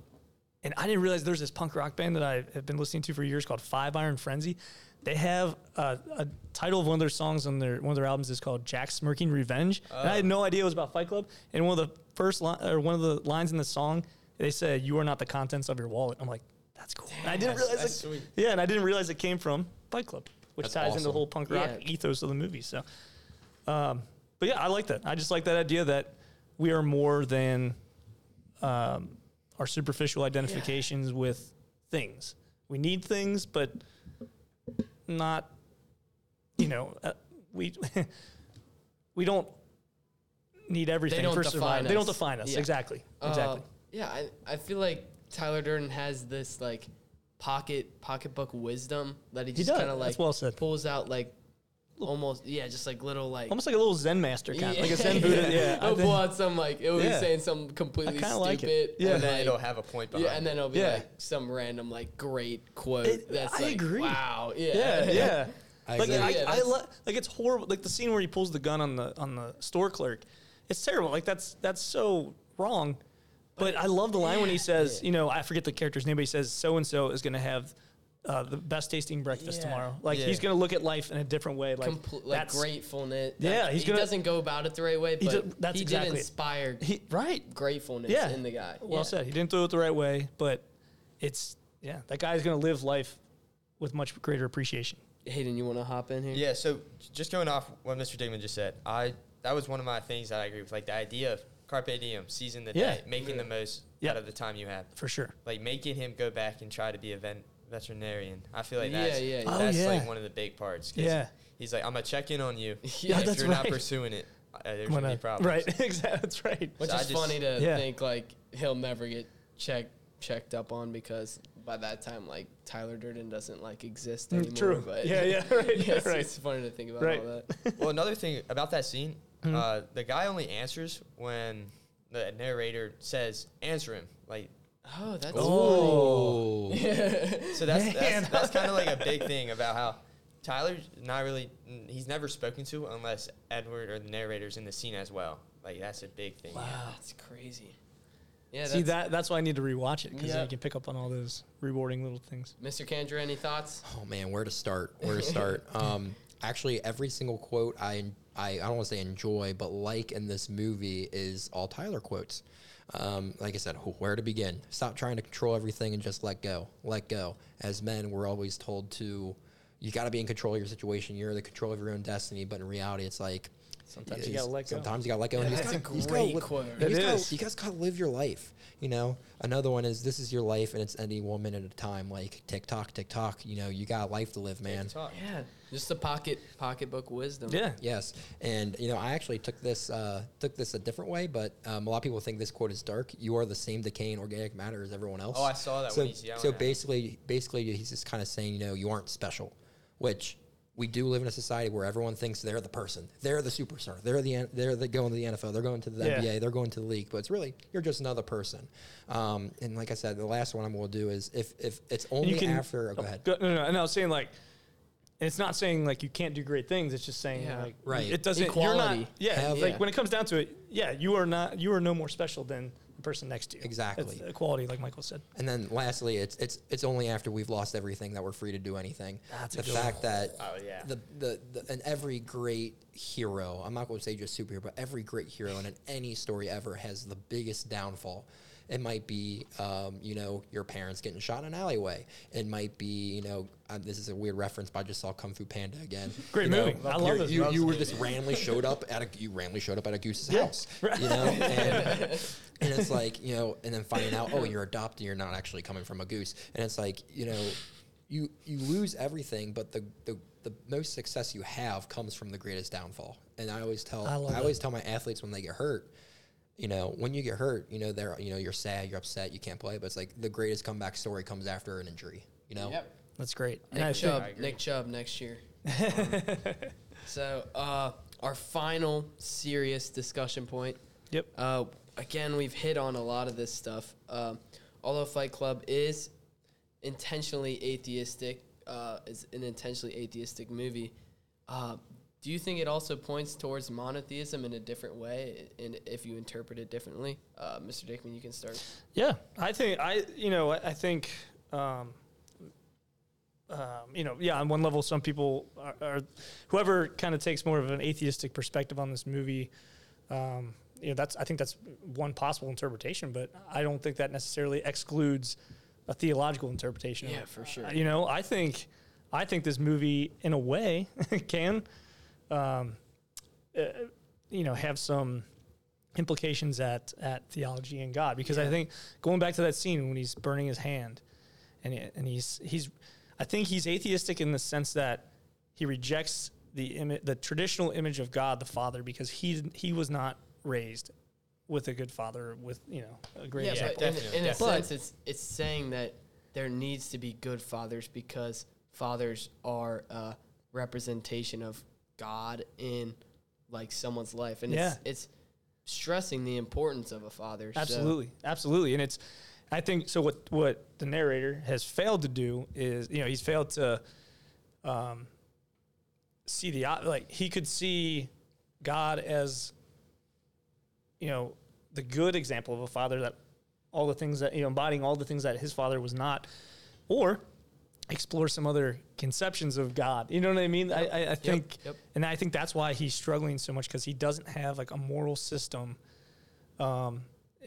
I didn't realize there's this punk rock band that I have been listening to for years called Five Iron Frenzy. They have a title of one of their songs on one of their albums is called Jack Smirking Revenge. And I had no idea it was about Fight Club. And one of the lines in the song, they said, "You are not the contents of your wallet." I'm like, that's cool. Damn, I didn't realize it came from Fight Club, which ties into the whole punk rock ethos of the movie. So, but yeah, I like that. I just like that idea that we are more than our superficial identifications with things. We need things, but not. You know, we don't need everything. They don't define us. They don't define us. Exactly. Exactly. Yeah, I feel like Tyler Durden has this like pocketbook wisdom that he just kind of like pulls out like almost like a little Zen master kind, like a Zen Buddha. It'll pull out some like it'll be saying something completely stupid, like it. And then it'll have a point behind. Yeah, and then it'll be like some random like great quote. I agree. Wow. Yeah. I it's horrible. Like the scene where he pulls the gun on the store clerk, it's terrible. Like that's so wrong. But I love the line when he says, you know, I forget the character's name, but he says, so-and-so is going to have the best tasting breakfast tomorrow. Like, he's going to look at life in a different way. Like, gratefulness. Yeah. Like, he doesn't go about it the right way, but he did inspire gratefulness in the guy. Well said. He didn't throw it the right way, but that guy's going to live life with much greater appreciation. Hayden, you want to hop in here? Yeah, so just going off what Mr. Dickman just said, that was one of my things that I agree with, like the idea of carpe diem, seizing the day, making the most out of the time you have. For sure. Like, making him go back and try to be a veterinarian. I feel like that's like one of the big parts. Yeah. He's like, I'm going to check in on you. If you're not pursuing it, there's going to be problems. Right, exactly. That's right. Which is funny to think, like, he'll never get checked up on because by that time, like, Tyler Durden doesn't, like, exist anymore. True. But it's funny to think about all that. Well, another thing about that scene, the guy only answers when the narrator says, answer him. Like, that's funny. So that's kind of like a big thing about how Tyler's he's never spoken to unless Edward or the narrator's in the scene as well. Like, that's a big thing. Wow, that's crazy. Yeah, see, that's why I need to rewatch it, because you can pick up on all those rewarding little things. Mr. Kandra, any thoughts? Oh, man, where to start? Actually, every single quote I don't want to say enjoy, but like in this movie is all Tyler quotes. Like I said, where to begin? Stop trying to control everything and just let go. Let go. As men, we're always told to, you got to be in control of your situation. You're in control of your own destiny. But in reality, it's like, sometimes you got to let go. Sometimes you got to let go. Yeah, and that's a great quote. You guys got to live your life. You know, another one is, this is your life and it's ending 1 minute at a time. Like tick tock. You know, you got a life to live, man. Yeah, just the pocketbook wisdom. Yeah. Yes, and you know, I actually took this a different way, but a lot of people think this quote is dark. You are the same decaying organic matter as everyone else. Oh, I saw that. So, when he's yelling so basically, he's just kind of saying, you know, you aren't special, which. We do live in a society where everyone thinks they're the person. They're the superstar. They're going to the NFL. They're going to the NBA. They're going to the league. But it's really, you're just another person. And like I said, the last one I'm going to do is if it's only after... Oh, go ahead. No. And I was saying, like... And it's not saying, like, you can't do great things. It's just saying, like... Right. It doesn't... Equality. You're not... Like, when it comes down to it, you are no more special than... person next to you. Exactly. It's equality, like Michael said. And then lastly, it's only after we've lost everything that we're free to do anything. That's the fact that and every great hero, I'm not going to say just superhero, but every great hero in any story ever has the biggest downfall. It might be, you know, your parents getting shot in an alleyway. It might be, you know, this is a weird reference, but I just saw Kung Fu Panda again. Great movie. I love this. You randomly showed up at a goose's house. Right. You know, and it's like, you know, and then finding out, oh, you're adopted. You're not actually coming from a goose. And it's like, you know, you lose everything, but the most success you have comes from the greatest downfall. And I always tell my athletes when they get hurt. You know, when you get hurt, you know, you're sad, you're upset, you can't play, but it's like the greatest comeback story comes after an injury, you know? Yep. That's great. Nick Chubb next year. So our final serious discussion point. Yep. Again, we've hit on a lot of this stuff. Although Fight Club is intentionally atheistic, is an intentionally atheistic movie, do you think it also points towards monotheism in a different way, and if you interpret it differently? Mr. Dickman, you can start. Yeah, I think on one level, some people are whoever kind of takes more of an atheistic perspective on this movie, you know, I think that's one possible interpretation, but I don't think that necessarily excludes a theological interpretation. Yeah, for sure. You know, I think this movie, in a way, can. You know, have some implications at theology and God, because I think going back to that scene when he's burning his hand, and he's I think he's atheistic in the sense that he rejects the traditional image of God the Father, because he was not raised with a good father, with, you know, a great example. In a sense, it's saying that there needs to be good fathers, because fathers are a representation of God in, like, someone's life, and it's stressing the importance of a father. Absolutely. And I think what the narrator has failed to do is, you know, he's failed to see the, like, he could see God as, you know, the good example of a father, that all the things that, you know, embodying all the things that his father was not, or explore some other conceptions of God. You know what I mean? I think. And I think that's why he's struggling so much, because he doesn't have, like, a moral system.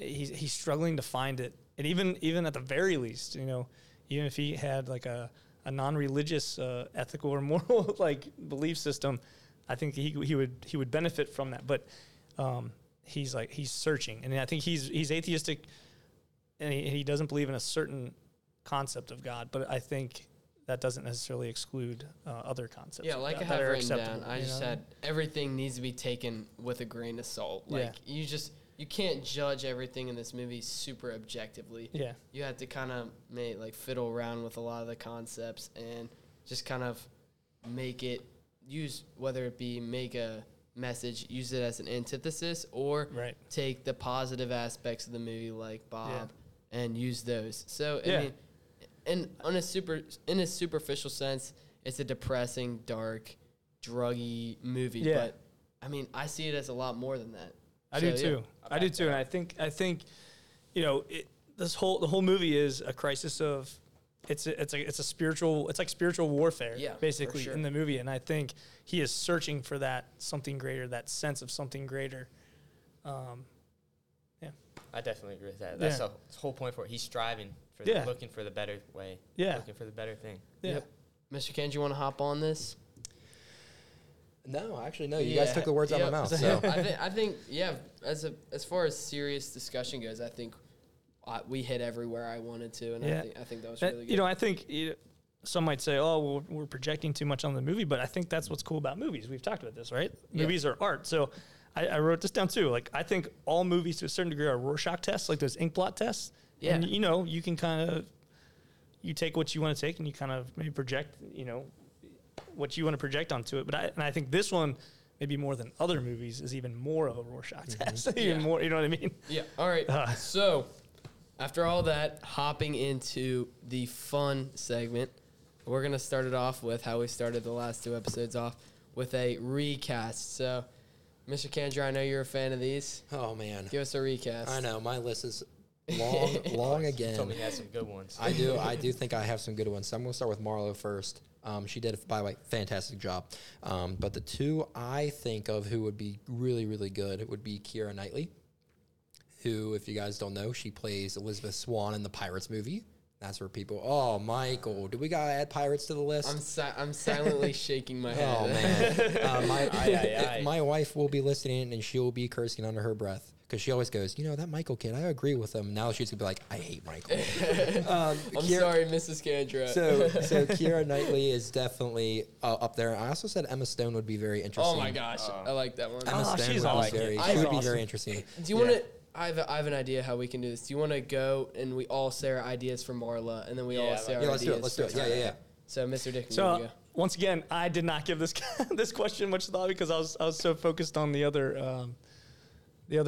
He's struggling to find it. And even at the very least, you know, even if he had, like, a non-religious ethical or moral, like, belief system, I think he would benefit from that. But he's searching. And I think he's atheistic, and he doesn't believe in a certain concept of God, but I think that doesn't necessarily exclude other concepts. Yeah, like I have written down, I just said everything needs to be taken with a grain of salt. Like, you can't judge everything in this movie super objectively. Yeah, you have to kind of fiddle around with a lot of the concepts and just kind of make it use, whether it be make a message, use it as an antithesis, or take the positive aspects of the movie, like Bob, and use those. So I mean. And in a superficial sense, it's a depressing, dark, druggy movie. Yeah. But I mean, I see it as a lot more than that. I do too. And I think you know, the whole movie is a crisis of it's like spiritual warfare, basically, for sure, in the movie. And I think he is searching for that something greater, that sense of something greater. Yeah, I definitely agree with that. That's the whole point for it. He's striving for looking for the better way. Yeah, looking for the better thing. Yeah. Yep. Mr. Ken, do you want to hop on this? No, actually, no. You guys took the words out of my mouth. So. I think, as far as serious discussion goes, I think we hit everywhere I wanted to, and I think that was really good. You know, I think some might say, oh, well, we're projecting too much on the movie, but I think that's what's cool about movies. We've talked about this, right? Yeah. Movies are art, so I wrote this down, too. Like, I think all movies, to a certain degree, are Rorschach tests, like those ink blot tests. Yeah. And, you know, you can kind of... You take what you want to take, and you kind of maybe project, you know, what you want to project onto it. But I think this one, maybe more than other movies, is even more of a Rorschach test. Even more, you know what I mean? Yeah. All right. So after all that, hopping into the fun segment, we're going to start it off with how we started the last two episodes off with a recast. So, Mr. Kandra, I know you're a fan of these. Oh, man. Give us a recast. I know. My list is... Long again. You told me you had some good ones. I do think I have some good ones. So I'm going to start with Marlo first. She did, by the way, fantastic job. But the two I think of who would be really, really good, it would be Keira Knightley, who, if you guys don't know, she plays Elizabeth Swan in the Pirates movie. That's where people, oh, Michael, do we got to add Pirates to the list? I'm silently shaking my head. Oh, man. My wife will be listening, and she will be cursing under her breath because she always goes, you know, that Michael kid, I agree with him. Now she's going to be like, I hate Michael. I'm sorry, Mrs. Kandra. So Keira Knightley is definitely up there. I also said Emma Stone would be very interesting. Oh, my gosh. I like that one. Emma Stone would be very interesting. Do you want to... I have an idea how we can do this. Do you want to go and we all say our ideas for Marla, and then we all say our ideas? Yeah, let's do it. Yeah. So, Mr. Dickman, you go. Once again, I did not give this this question much thought because I was so focused on the other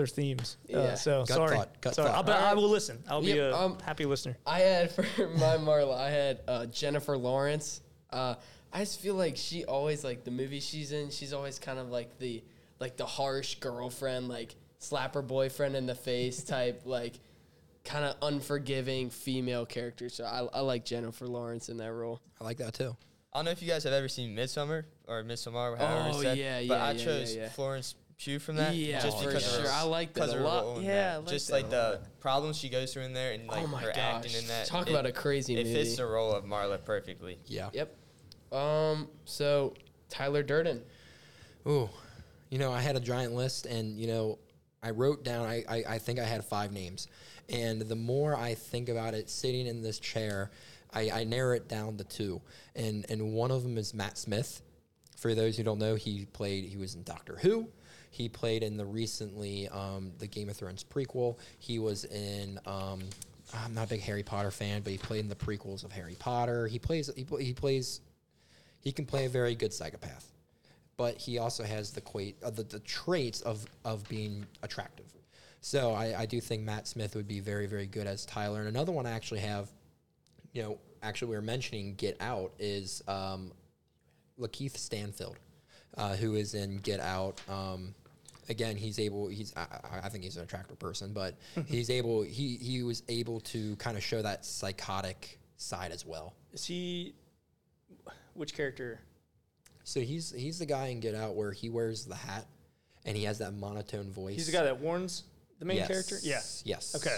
themes. So sorry. But I will listen. I'll be a happy listener. I had for my Marla, I had Jennifer Lawrence. I just feel like she always, like the movie she's in, she's always kind of like the harsh girlfriend, like. Slap her boyfriend in the face type, like, kind of unforgiving female character. So I like Jennifer Lawrence in that role. I like that, too. I don't know if you guys have ever seen Midsommar, however it's said. But I chose Florence Pugh from that. Yeah, just because for sure. I like that a lot. Yeah, just like the problems she goes through in there and, like, her acting in that. Talk about a crazy movie. It fits the role of Marla perfectly. Yeah. Yep. So, Tyler Durden. Ooh. You know, I had a giant list, and, you know, I wrote down, I think I had 5 names. And the more I think about it, sitting in this chair, I narrow it down to 2. And one of them is Matt Smith. For those who don't know, he was in Doctor Who. He played in the recently, the Game of Thrones prequel. He was in, I'm not a big Harry Potter fan, but he played in the prequels of Harry Potter. He can play a very good psychopath. But he also has the traits of being attractive. So I do think Matt Smith would be very, very good as Tyler. And another one I actually have, you know, actually we were mentioning Get Out, is Lakeith Stanfield, who is in Get Out. Again, I think he's an attractive person, but he was able to kind of show that psychotic side as well. Which character? So he's the guy in Get Out where he wears the hat, and he has that monotone voice. He's the guy that warns the main character? Yes. Yeah. Yes. Okay.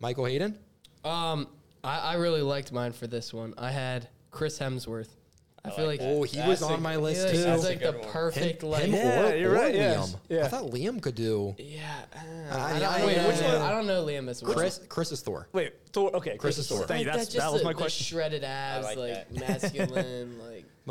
Michael Hayden? I really liked mine for this one. I had Chris Hemsworth. I feel like he was on my list too. He was like the perfect one. You're right. Liam. Yeah. I thought Liam could do. Yeah. I don't know Liam as well. Chris is Thor. Thor. Okay. Chris is Thor. That was my question. Shredded abs, like masculine,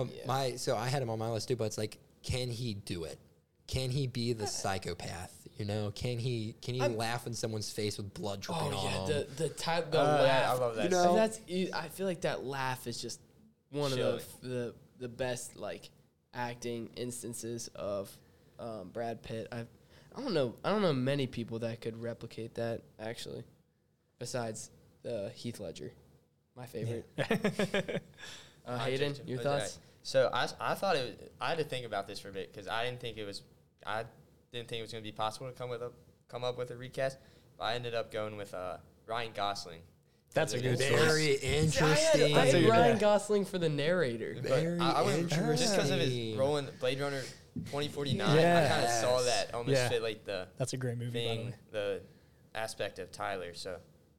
like. So I had him on my list too, but it's like, can he do it? Can he be the psychopath? You know, can he laugh in someone's face with blood dripping on him? The laugh. I love that. You know, I feel like that laugh is just. One of the best, like, acting instances of Brad Pitt. I don't know many people that could replicate that, actually, besides Heath Ledger, my favorite. Yeah. Hayden, your thoughts? So I thought I had to think about this for a bit because I didn't think it was going to be possible to come up come up with a recast. I ended up going with Ryan Gosling. That's a good source. Very interesting. I had Ryan Gosling for the narrator. Very interesting. Just because of his role in Blade Runner 2049, yes. I kind of saw that almost fit like the that's a great movie thing, by the aspect of Tyler. So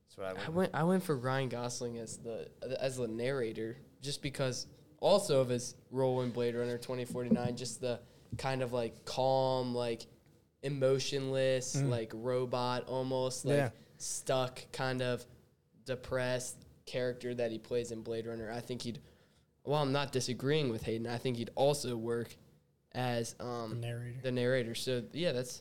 that's what I went. I went for Ryan Gosling as the narrator, just because also of his role in Blade Runner 2049, just the kind of like calm, like emotionless, like robot, almost like stuck kind of depressed character that he plays in Blade Runner. I think he'd, well, I'm not disagreeing with Hayden. I think he'd also work as the narrator. So yeah, that's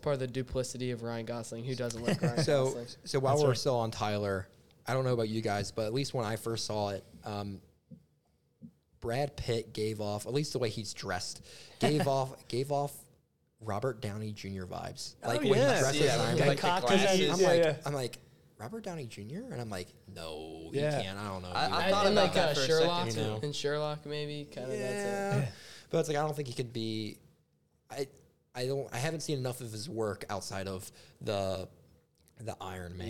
part of the duplicity of Ryan Gosling. Who doesn't like Ryan Gosling? So while we're still on Tyler, I don't know about you guys, but at least when I first saw it, Brad Pitt gave off, at least the way he's dressed, gave off Robert Downey Jr. vibes. Like when he dresses, I'm like, Robert Downey Jr.? And I'm like, no, he can't. I don't know. I thought about that for Sherlock, a second. And Sherlock, maybe. That's it. But it's like, I don't think he could be... I haven't seen enough of his work outside of the Iron Man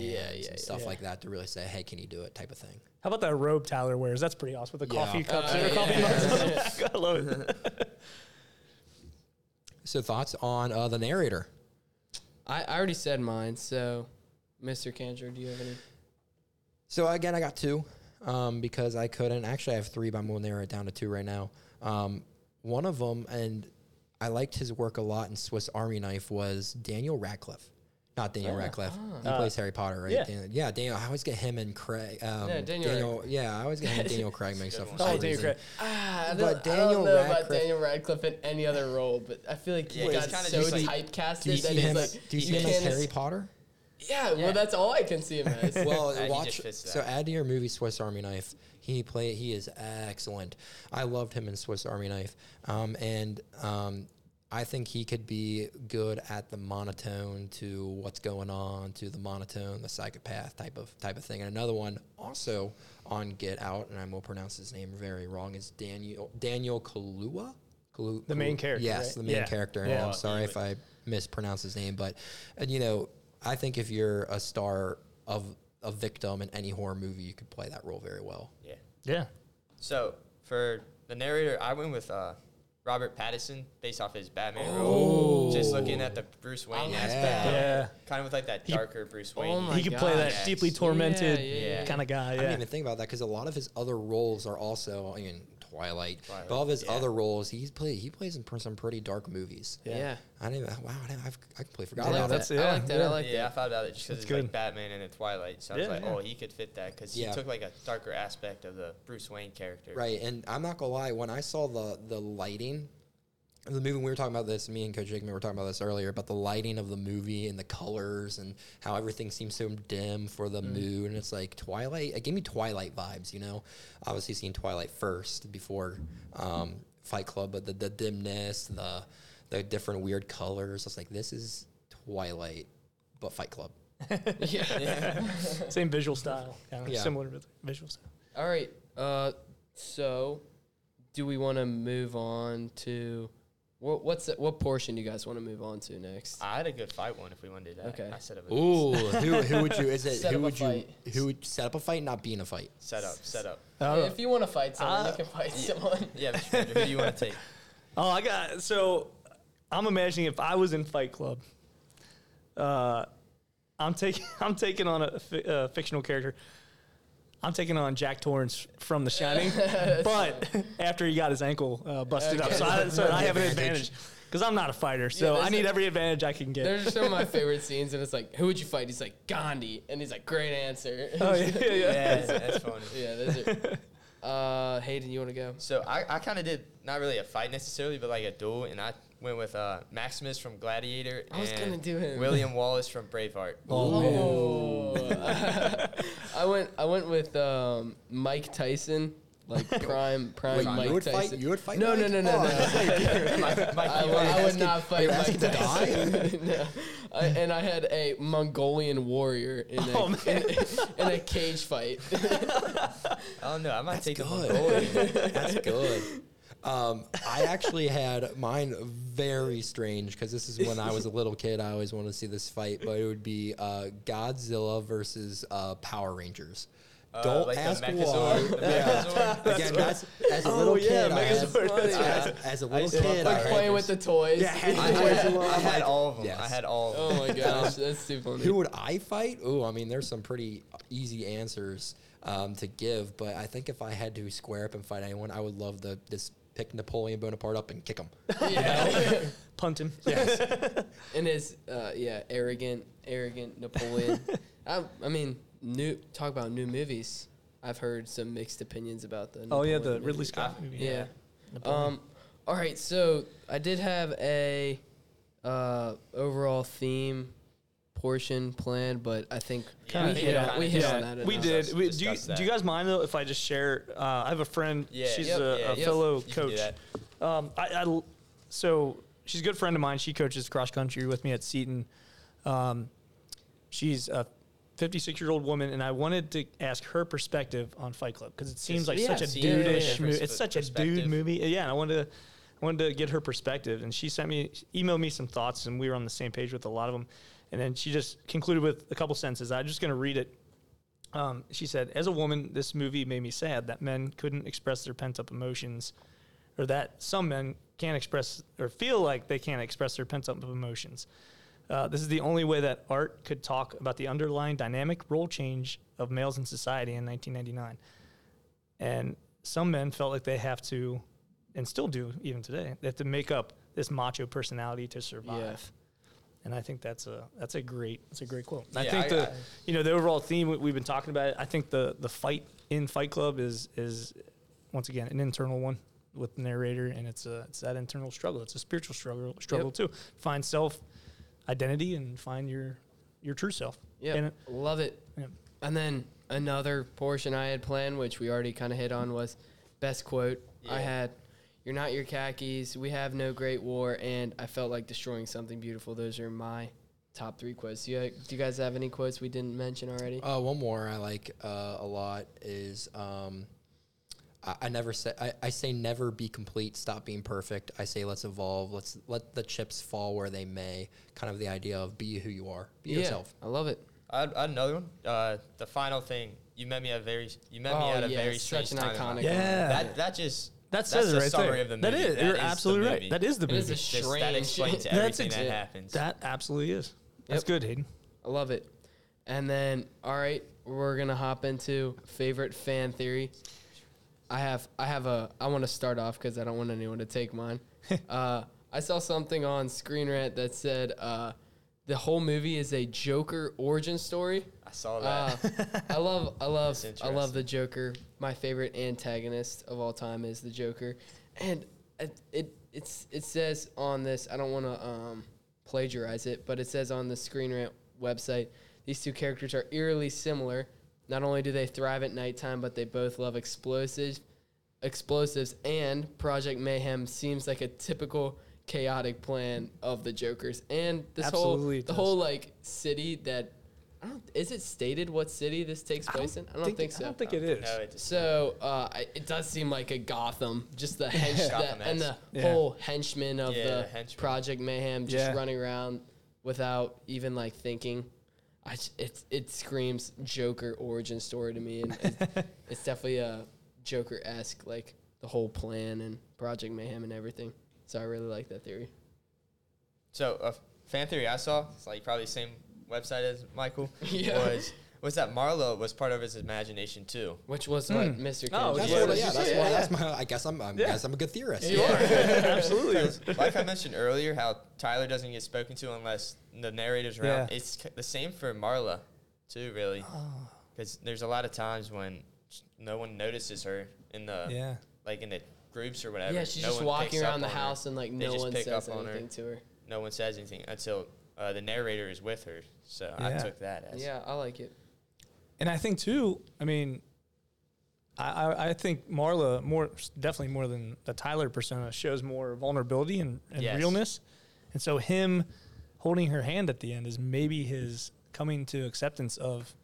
and stuff like that to really say, hey, can you do it type of thing. How about that robe Tyler wears? That's pretty awesome with the coffee cups and coffee mugs on the back. I love it. So thoughts on the narrator? I already said mine, so... Mr. Kandra, do you have any? So, again, I got two because I couldn't. Actually, I have three, but I'm going to narrow it down to two right now. One of them, and I liked his work a lot in Swiss Army Knife, was Daniel Radcliffe. Not Daniel Radcliffe. He plays Harry Potter, right? Yeah. Daniel. I always get him and Craig. Daniel. I always get him and Daniel Craig mixed up. Daniel Craig. I don't know about Daniel Radcliffe in any other role, but I feel like he got so typecasted. Do you see him as Harry Potter? Yeah, well, that's all I can see him as. Well, watch. So add to your movie Swiss Army Knife. He is excellent. I loved him in Swiss Army Knife, and I think he could be good at the monotone to what's going on, to the monotone, the psychopath type of thing. And another one also on Get Out, and I will pronounce his name very wrong, is Daniel Kaluuya. The main character. Yes, right? The main character. And I'm sorry if I mispronounce his name, but I think if you're a star of a victim in any horror movie, you could play that role very well. Yeah. Yeah. So, for the narrator, I went with Robert Pattinson based off his Batman role. Just looking at the Bruce Wayne aspect. Yeah. Kind of with like that darker Bruce Wayne. Oh my God. Play that deeply tormented kind of guy. Yeah. I didn't even think about that because a lot of his other roles are also, Twilight. But all of his other roles, he plays in some pretty dark moves. Yeah. I didn't even, wow, I completely forgot about that. I thought about it just because it's like Batman and Twilight. So I was like, oh, he could fit that because he took like a darker aspect of the Bruce Wayne character. Right, and I'm not going to lie, when I saw the lighting of the movie, we were talking about this, me and Coach Dickman were talking about this earlier, about the lighting of the movie and the colors and how everything seems so dim for the mood. And it's like Twilight, it gave me Twilight vibes, Obviously seeing Twilight first before Fight Club, but the dimness, the different weird colors. I was like, this is Twilight, but Fight Club. Same visual style. Similar visual style. All right. So do we want to move on to... What portion do you guys want to move on to next? I had a good fight one if we want to do that. Okay. I set up a who would you? Is it set who would you? Who would set up a fight? Not be in a fight. Set up. If you want to fight someone, you can fight someone. Yeah, Mr. Kandra, who do you want to take? Oh, I got. So, I'm imagining if I was in Fight Club, I'm taking on a fictional character. I'm taking on Jack Torrance from The Shining, but after he got his ankle busted up, so I have an advantage because I'm not a fighter, so I need every advantage I can get. There's some of my favorite scenes, and it's like, who would you fight? He's like, Gandhi, and he's like, great answer. Oh, yeah. That's funny. Yeah, those are... Hayden, you want to go? So I kind of did not really a fight necessarily, but like a duel, and I went with Maximus from Gladiator. I was gonna do him. William Wallace from Braveheart. I went with Mike Tyson, like prime Wait, Mike Tyson. You would fight? No. I would not fight Mike Tyson. No. And I had a Mongolian warrior in a cage fight. I don't know. I might take a Mongolian. That's good. I actually had mine very strange because this is when I was a little kid. I always wanted to see this fight, but it would be Godzilla versus Power Rangers. Don't like ask why. Yeah. Again, that's, as a little kid, as a little kid, like playing with the toys. Yeah, I had all of them. Yes. I had all of them. Oh my gosh, that's too funny. Who would I fight? Ooh, I mean, there's some pretty easy answers to give, but I think if I had to square up and fight anyone, I would love to just pick Napoleon Bonaparte up and kick him. Yeah. Punt him. Yes. And his arrogant Napoleon. I mean. Talk about new movies. I've heard some mixed opinions about the. Napoleon the Ridley Scott movie. Yeah. All right, so I did have a overall theme portion planned, but I think we hit on that. We did. Do you guys mind though if I just share? I have a friend. Yeah, she's a fellow coach. So she's a good friend of mine. She coaches cross country with me at Seton. She's a 56-year-old woman, and I wanted to ask her perspective on Fight Club because it seems like such a dude-ish movie. It's such a dude movie. Yeah, and I wanted to get her perspective, and she emailed me some thoughts, and we were on the same page with a lot of them. And then she just concluded with a couple sentences. I'm just going to read it. She said, "As a woman, this movie made me sad that men couldn't express their pent-up emotions, or that some men can't express or feel like they can't express their pent-up emotions. This is the only way that art could talk about the underlying dynamic role change of males in society in 1999. And some men felt like they have to, and still do even today, they have to make up this macho personality to survive." Yeah. And I think that's a great quote. Yeah, I think the overall theme we've been talking about, I think the fight in Fight Club is once again an internal one with the narrator, and it's that internal struggle. It's a spiritual struggle too. Find self identity and find your true self. Yeah, love it. Yep. And then another portion I had planned, which we already kind of hit on, was best quote. Yeah. I had, "You're not your khakis, we have no great war, and I felt like destroying something beautiful." Those are my top three quotes. Do you guys have any quotes we didn't mention already? One more I like a lot is... I say never be complete, stop being perfect. I say let's evolve, let's let the chips fall where they may. Kind of the idea of be who you are, be yourself. I love it. Another one, the final thing, you met me at a very strange time. Such an iconic. Yeah. That says the right summary there. Of the movie. That is. That you're is absolutely right. Movie. That is the movie. It is a strange. That explains everything that happens. That absolutely is. That's good, Hayden. I love it. And then, all right, we're going to hop into favorite fan theory. I want to start off because I don't want anyone to take mine. I saw something on Screen Rant that said the whole movie is a Joker origin story. I saw that. I love the Joker. My favorite antagonist of all time is the Joker, and it says on this. I don't want to plagiarize it, but it says on the Screen Rant website these two characters are eerily similar. Not only do they thrive at nighttime, but they both love explosives, and Project Mayhem seems like a typical chaotic plan of the Joker's. And this whole like city that is it stated what city this takes place in? I don't think so. I don't think it is. No, it so it does seem like a Gotham, just the whole henchman of the henchman. Project Mayhem just running around without even like thinking. It screams Joker origin story to me, and it's definitely a Joker-esque, like the whole plan and Project Mayhem and everything. So I really like that theory. So a fan theory I saw, it's like probably the same website as Michael, was that Marlowe was part of his imagination too, which was like Mr. Kandra. I guess I'm a good theorist. You are. Absolutely. Like I mentioned earlier, how Tyler doesn't get spoken to unless the narrator's around. It's the same for Marla too, really, because there's a lot of times when no one notices her in the like in the groups or whatever. Yeah, she's just walking around the house and like no one says anything to her. No one says anything until the narrator is with her. So I took that as I like it. And I think, too, I mean, I think Marla, definitely more than the Tyler persona, shows more vulnerability and realness. And so him holding her hand at the end is maybe his coming to acceptance of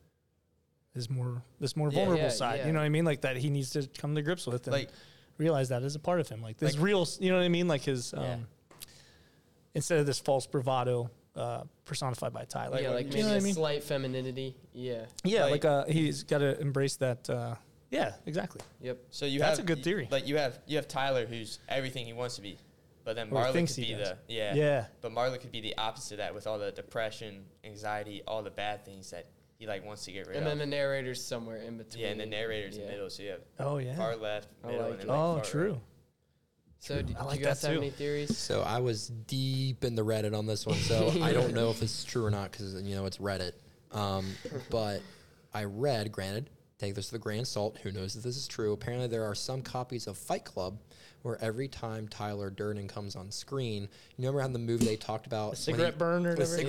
his more vulnerable side. You know what I mean? Like that he needs to come to grips with. And like realize that as a part of him. Like this real, you know what I mean? Like his, instead of this false bravado personified by Ty. Like, yeah, like maybe a slight femininity. Yeah. Yeah, like he's got to embrace that. Yeah, exactly. Yep. So that's a good theory. But you have Tyler, who's everything he wants to be. But then Marla could be But Marla could be the opposite of that, with all the depression, anxiety, all the bad things that he like wants to get rid of. And then the narrator's somewhere in between. Yeah, and the narrator's in the middle. So you have far left, middle, and then far right. So do you guys have any theories? So I was deep in the Reddit on this one, so I don't know if it's true or not because, you know, it's Reddit. But I read, granted, take this with a grain of salt. Who knows if this is true? Apparently, there are some copies of Fight Club where every time Tyler Durden comes on screen, you remember how in the movie they talked about a cigarette burn. Every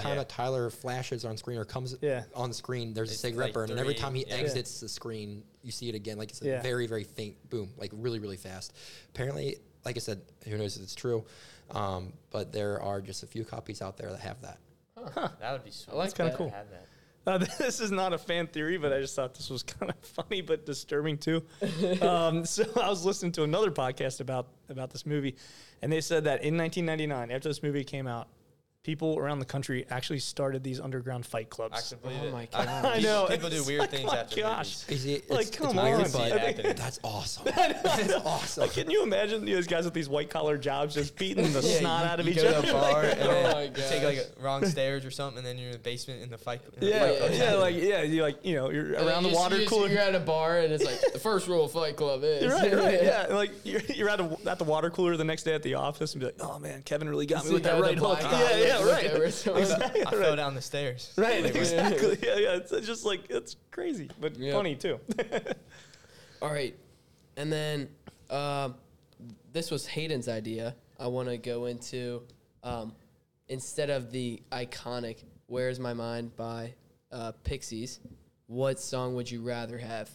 time that Tyler flashes on screen or comes on screen, there's a cigarette burn, and every time he exits the screen, you see it again. Like it's a very, very faint boom, like really, really fast. Apparently, like I said, who knows if it's true? But there are just a few copies out there that have that. Huh. That would be sweet. That's kind of cool. Have that. This is not a fan theory, but I just thought this was kind of funny but disturbing too. So I was listening to another podcast about this movie, and they said that in 1999, after this movie came out, people around the country actually started these underground fight clubs. My God. I know. People do weird things after movies. That's awesome. That's awesome. Like, can you imagine these guys with these white-collar jobs just beating the snot out of each other? You go to a bar and take, like, wrong stairs or something, and then you're in the basement in the fight club. You're around the water cooler. You're at a bar, and it's like, the first rule of Fight Club is. Right, yeah. Like, you're at the water cooler the next day at the office and be like, oh, man, Kevin really got me with that right hook. Exactly. I fell down the stairs. Right, exactly. Yeah. It's just like, it's crazy, but funny too. All right. And then this was Hayden's idea. I want to go into, instead of the iconic Where's My Mind by Pixies, what song would you rather have?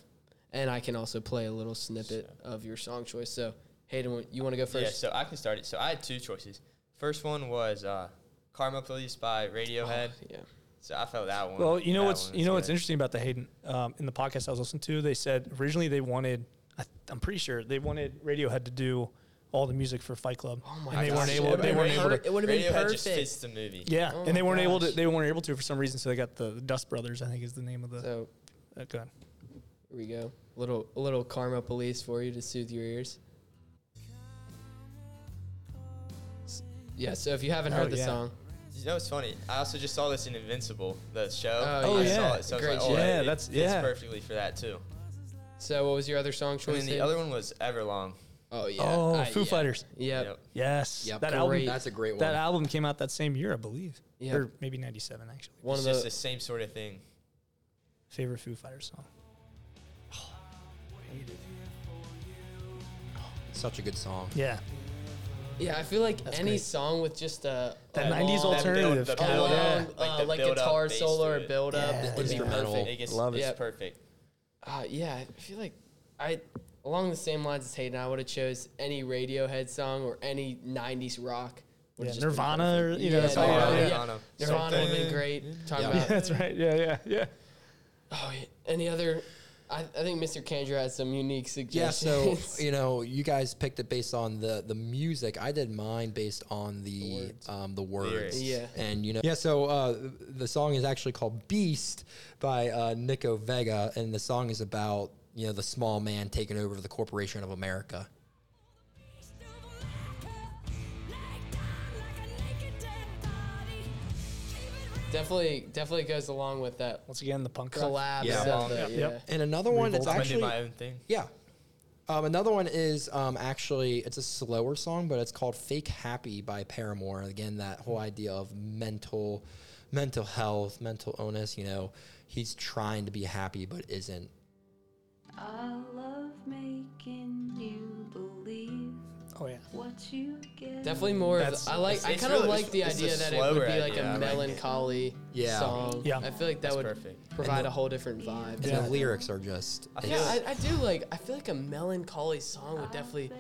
And I can also play a little snippet of your song choice. So, Hayden, you want to go first? Yeah, so I can start it. So I had two choices. First one was... Karma Police by Radiohead. So I felt that one. Well, you know what's interesting about the Hayden in the podcast I was listening to, they said originally they wanted, I'm pretty sure they wanted Radiohead to do all the music for Fight Club. Oh my god! They weren't able. They weren't able to. It would have been perfect. Radiohead just fits the movie. Yeah, and they weren't able to. They weren't able to for some reason. So they got the Dust Brothers, I think, is the name of the. So, go ahead. Here we go. A little Karma Police for you to soothe your ears. Yeah, so if you haven't heard the song. You know, it's funny. I also just saw this in Invincible, the show. Saw it, so great. I was like, it fits perfectly for that, too. So what was your other song choice? And the other one was Everlong. Oh, yeah. Oh, Foo Fighters. Yep. Yes. Yep. That's a great one. That album came out that same year, I believe. Yep. Or maybe 97, actually. It's just the same sort of thing. Favorite Foo Fighters song? Oh, I hate it. Oh, such a good song. Yeah. Yeah, I feel like song with just that 90s alternative, like guitar solo or build up, would be perfect. It's perfect. I feel like along the same lines as Hayden, I would have chose any Radiohead song or any 90s rock. Nirvana, or Nirvana would have been great. That's right. Yeah. Oh, yeah. Any other? I think Mr. Kandra had some unique suggestions. Yeah, so, you know, you guys picked it based on the music. I did mine based on the words. Yeah. And, you know, the song is actually called Beast by Nico Vega, and the song is about, you know, the small man taking over the corporation of America. Definitely goes along with that. Once again, the punk collab. And another one that's actually my own thing. Yeah. Another one is actually it's a slower song, but it's called "Fake Happy" by Paramore. Again, that whole idea of mental health, mental illness. You know, he's trying to be happy but isn't. I love making you believe. Oh yeah. What you get. Definitely more of the, I kind of like the idea that it would be like a melancholy song. Yeah. I feel like that would provide a whole different vibe. And the lyrics are just I feel like a melancholy song would definitely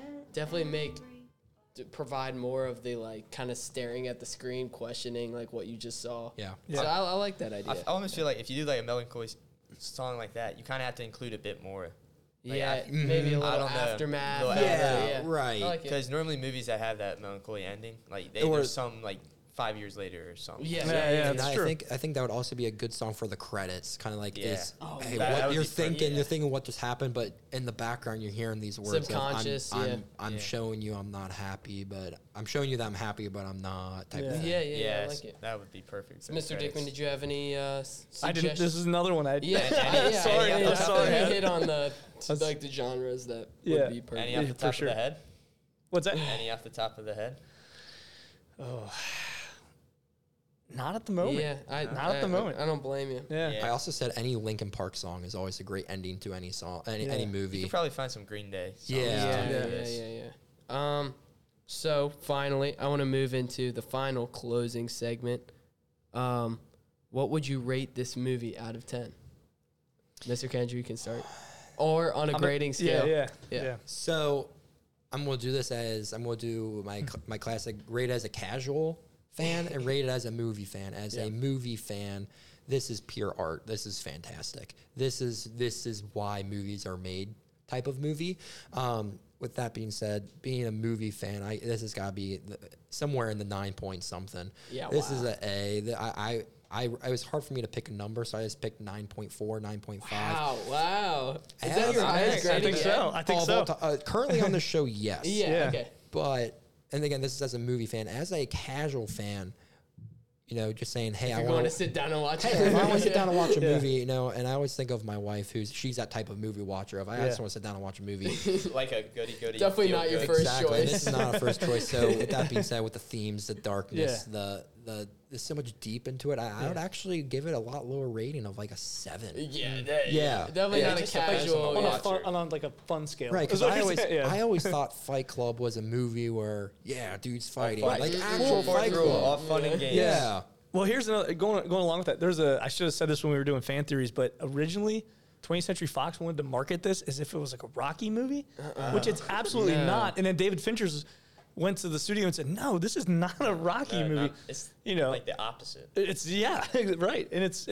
provide more of the like kind of staring at the screen, questioning like what you just saw. Yeah. So I like that idea. I almost feel like if you do like a melancholy song like that, you kind of have to include a bit more. Like maybe a little aftermath. Right. Because normally movies that have that melancholy ending, like there's some like 5 years later or something. Yeah, that's true. I think that would also be a good song for the credits. Kind of like this. Hey, what you're thinking, you're thinking what just happened, but in the background you're hearing these words. Subconscious. I'm showing you I'm not happy, but I'm showing you that I'm happy, but I'm not. Type of thing. Yeah. I like it. That would be perfect. Mr. Dickman, did you have any suggestions? I did. This is another one. Sorry. I hit on the. Like the genres that would be perfect. Any off the top of the head? What's that? Any off the top of the head? Oh, not at the moment. Yeah, not at the moment. I don't blame you. Yeah. I also said any Linkin Park song is always a great ending to any song, any movie. You could probably find some Green Day songs. Yeah. So finally, I want to move into the final closing segment. What would you rate this movie out of 10? Mr. Kandra, you can start. Or on a grading scale. Yeah. So I'm going to do this as, I'm going to do my classic, rate as a casual fan and rate it as a movie fan. As a movie fan, this is pure art. This is fantastic. This is why movies are made type of movie. With that being said, being a movie fan, this has got to be somewhere in the 9 point something. Yeah, this is an A. It was hard for me to pick a number, so I just picked 9.4, 9.5. Wow. Is that your highest grade? I think so. Currently on the show, yes. Yeah, okay. But, and again, this is as a movie fan. As a casual fan, you know, just saying, hey, I want to sit down and watch it. I want to sit down and watch a movie, you know, and I always think of my wife, she's that type of movie watcher. I just want to sit down and watch a movie. Like a goody-goody. Definitely not your first choice. This is not a first choice. So with that being said, with the themes, the darkness, there's so much deep into it. I would actually give it a lot lower rating of like a 7. Definitely not a casual. On like a fun scale, right? Because I always thought Fight Club was a movie where dudes fighting, like actual Fight Club, all fun and games. Yeah. Well, here's another going along with that. There's I should have said this when we were doing fan theories, but originally 20th Century Fox wanted to market this as if it was like a Rocky movie, which it's absolutely not. And then David Fincher's went to the studio and said, "No, this is not a Rocky movie. It's like the opposite. It's right, and it's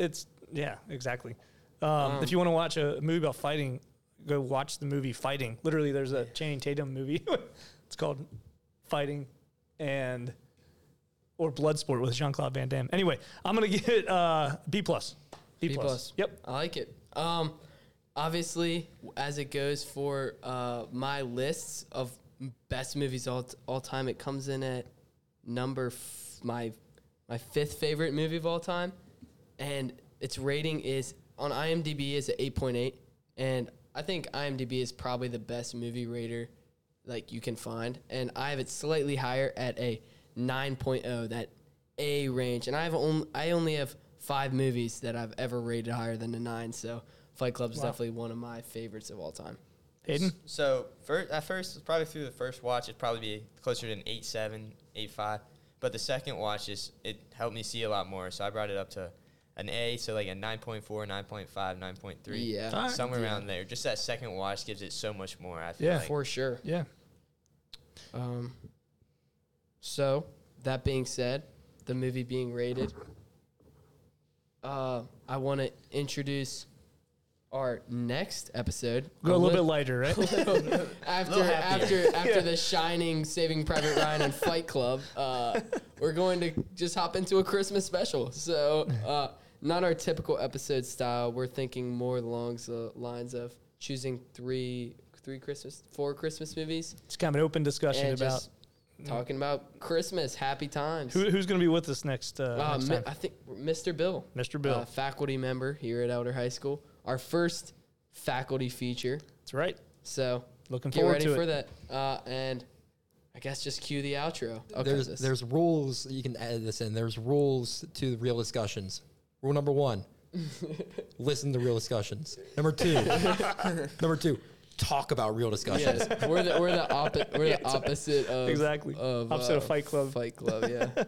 exactly. If you want to watch a movie about fighting, go watch the movie Fighting. Literally, there's a Channing Tatum movie. It's called Fighting, or Bloodsport with Jean-Claude Van Damme. Anyway, I'm gonna give it B+. B+. Yep, I like it. Obviously, as it goes for my lists of best movies all time, it comes in at number my fifth favorite movie of all time, and its rating is on IMDb is an 8.8, and I think IMDb is probably the best movie rater like you can find, and I have it slightly higher at a 9.0, that A range, and I only have 5 movies that I've ever rated higher than a 9, so Fight Club's definitely one of my favorites of all time. Hayden? So at first, probably through the first watch, it'd probably be closer to an 8.7, 8.5. But the second watch, it helped me see a lot more. So I brought it up to an A, so like a 9.4, 9.5, 9.3. Yeah. Somewhere around there. Just that second watch gives it so much more, I feel like. Yeah, for sure. Yeah. So, that being said, the movie being rated, I want to introduce our next episode. Go a little bit lighter, right? After The Shining, Saving Private Ryan, and Fight Club, we're going to just hop into a Christmas special. So not our typical episode style. We're thinking more along the lines of choosing four Christmas movies. It's kind of an open discussion and about talking about Christmas, happy times. Who's going to be with us next? Next time? I think Mr. Bill. Mr. Bill, faculty member here at Elder High School. Our first faculty feature. That's right. So looking forward to it. Get ready for that. And I guess just cue the outro. Okay. There's rules. You can add this in. There's rules to the real discussions. Rule number 1, listen to real discussions. Number 2, talk about real discussions. Yeah. We're the opposite of Fight Club. Fight Club, yeah.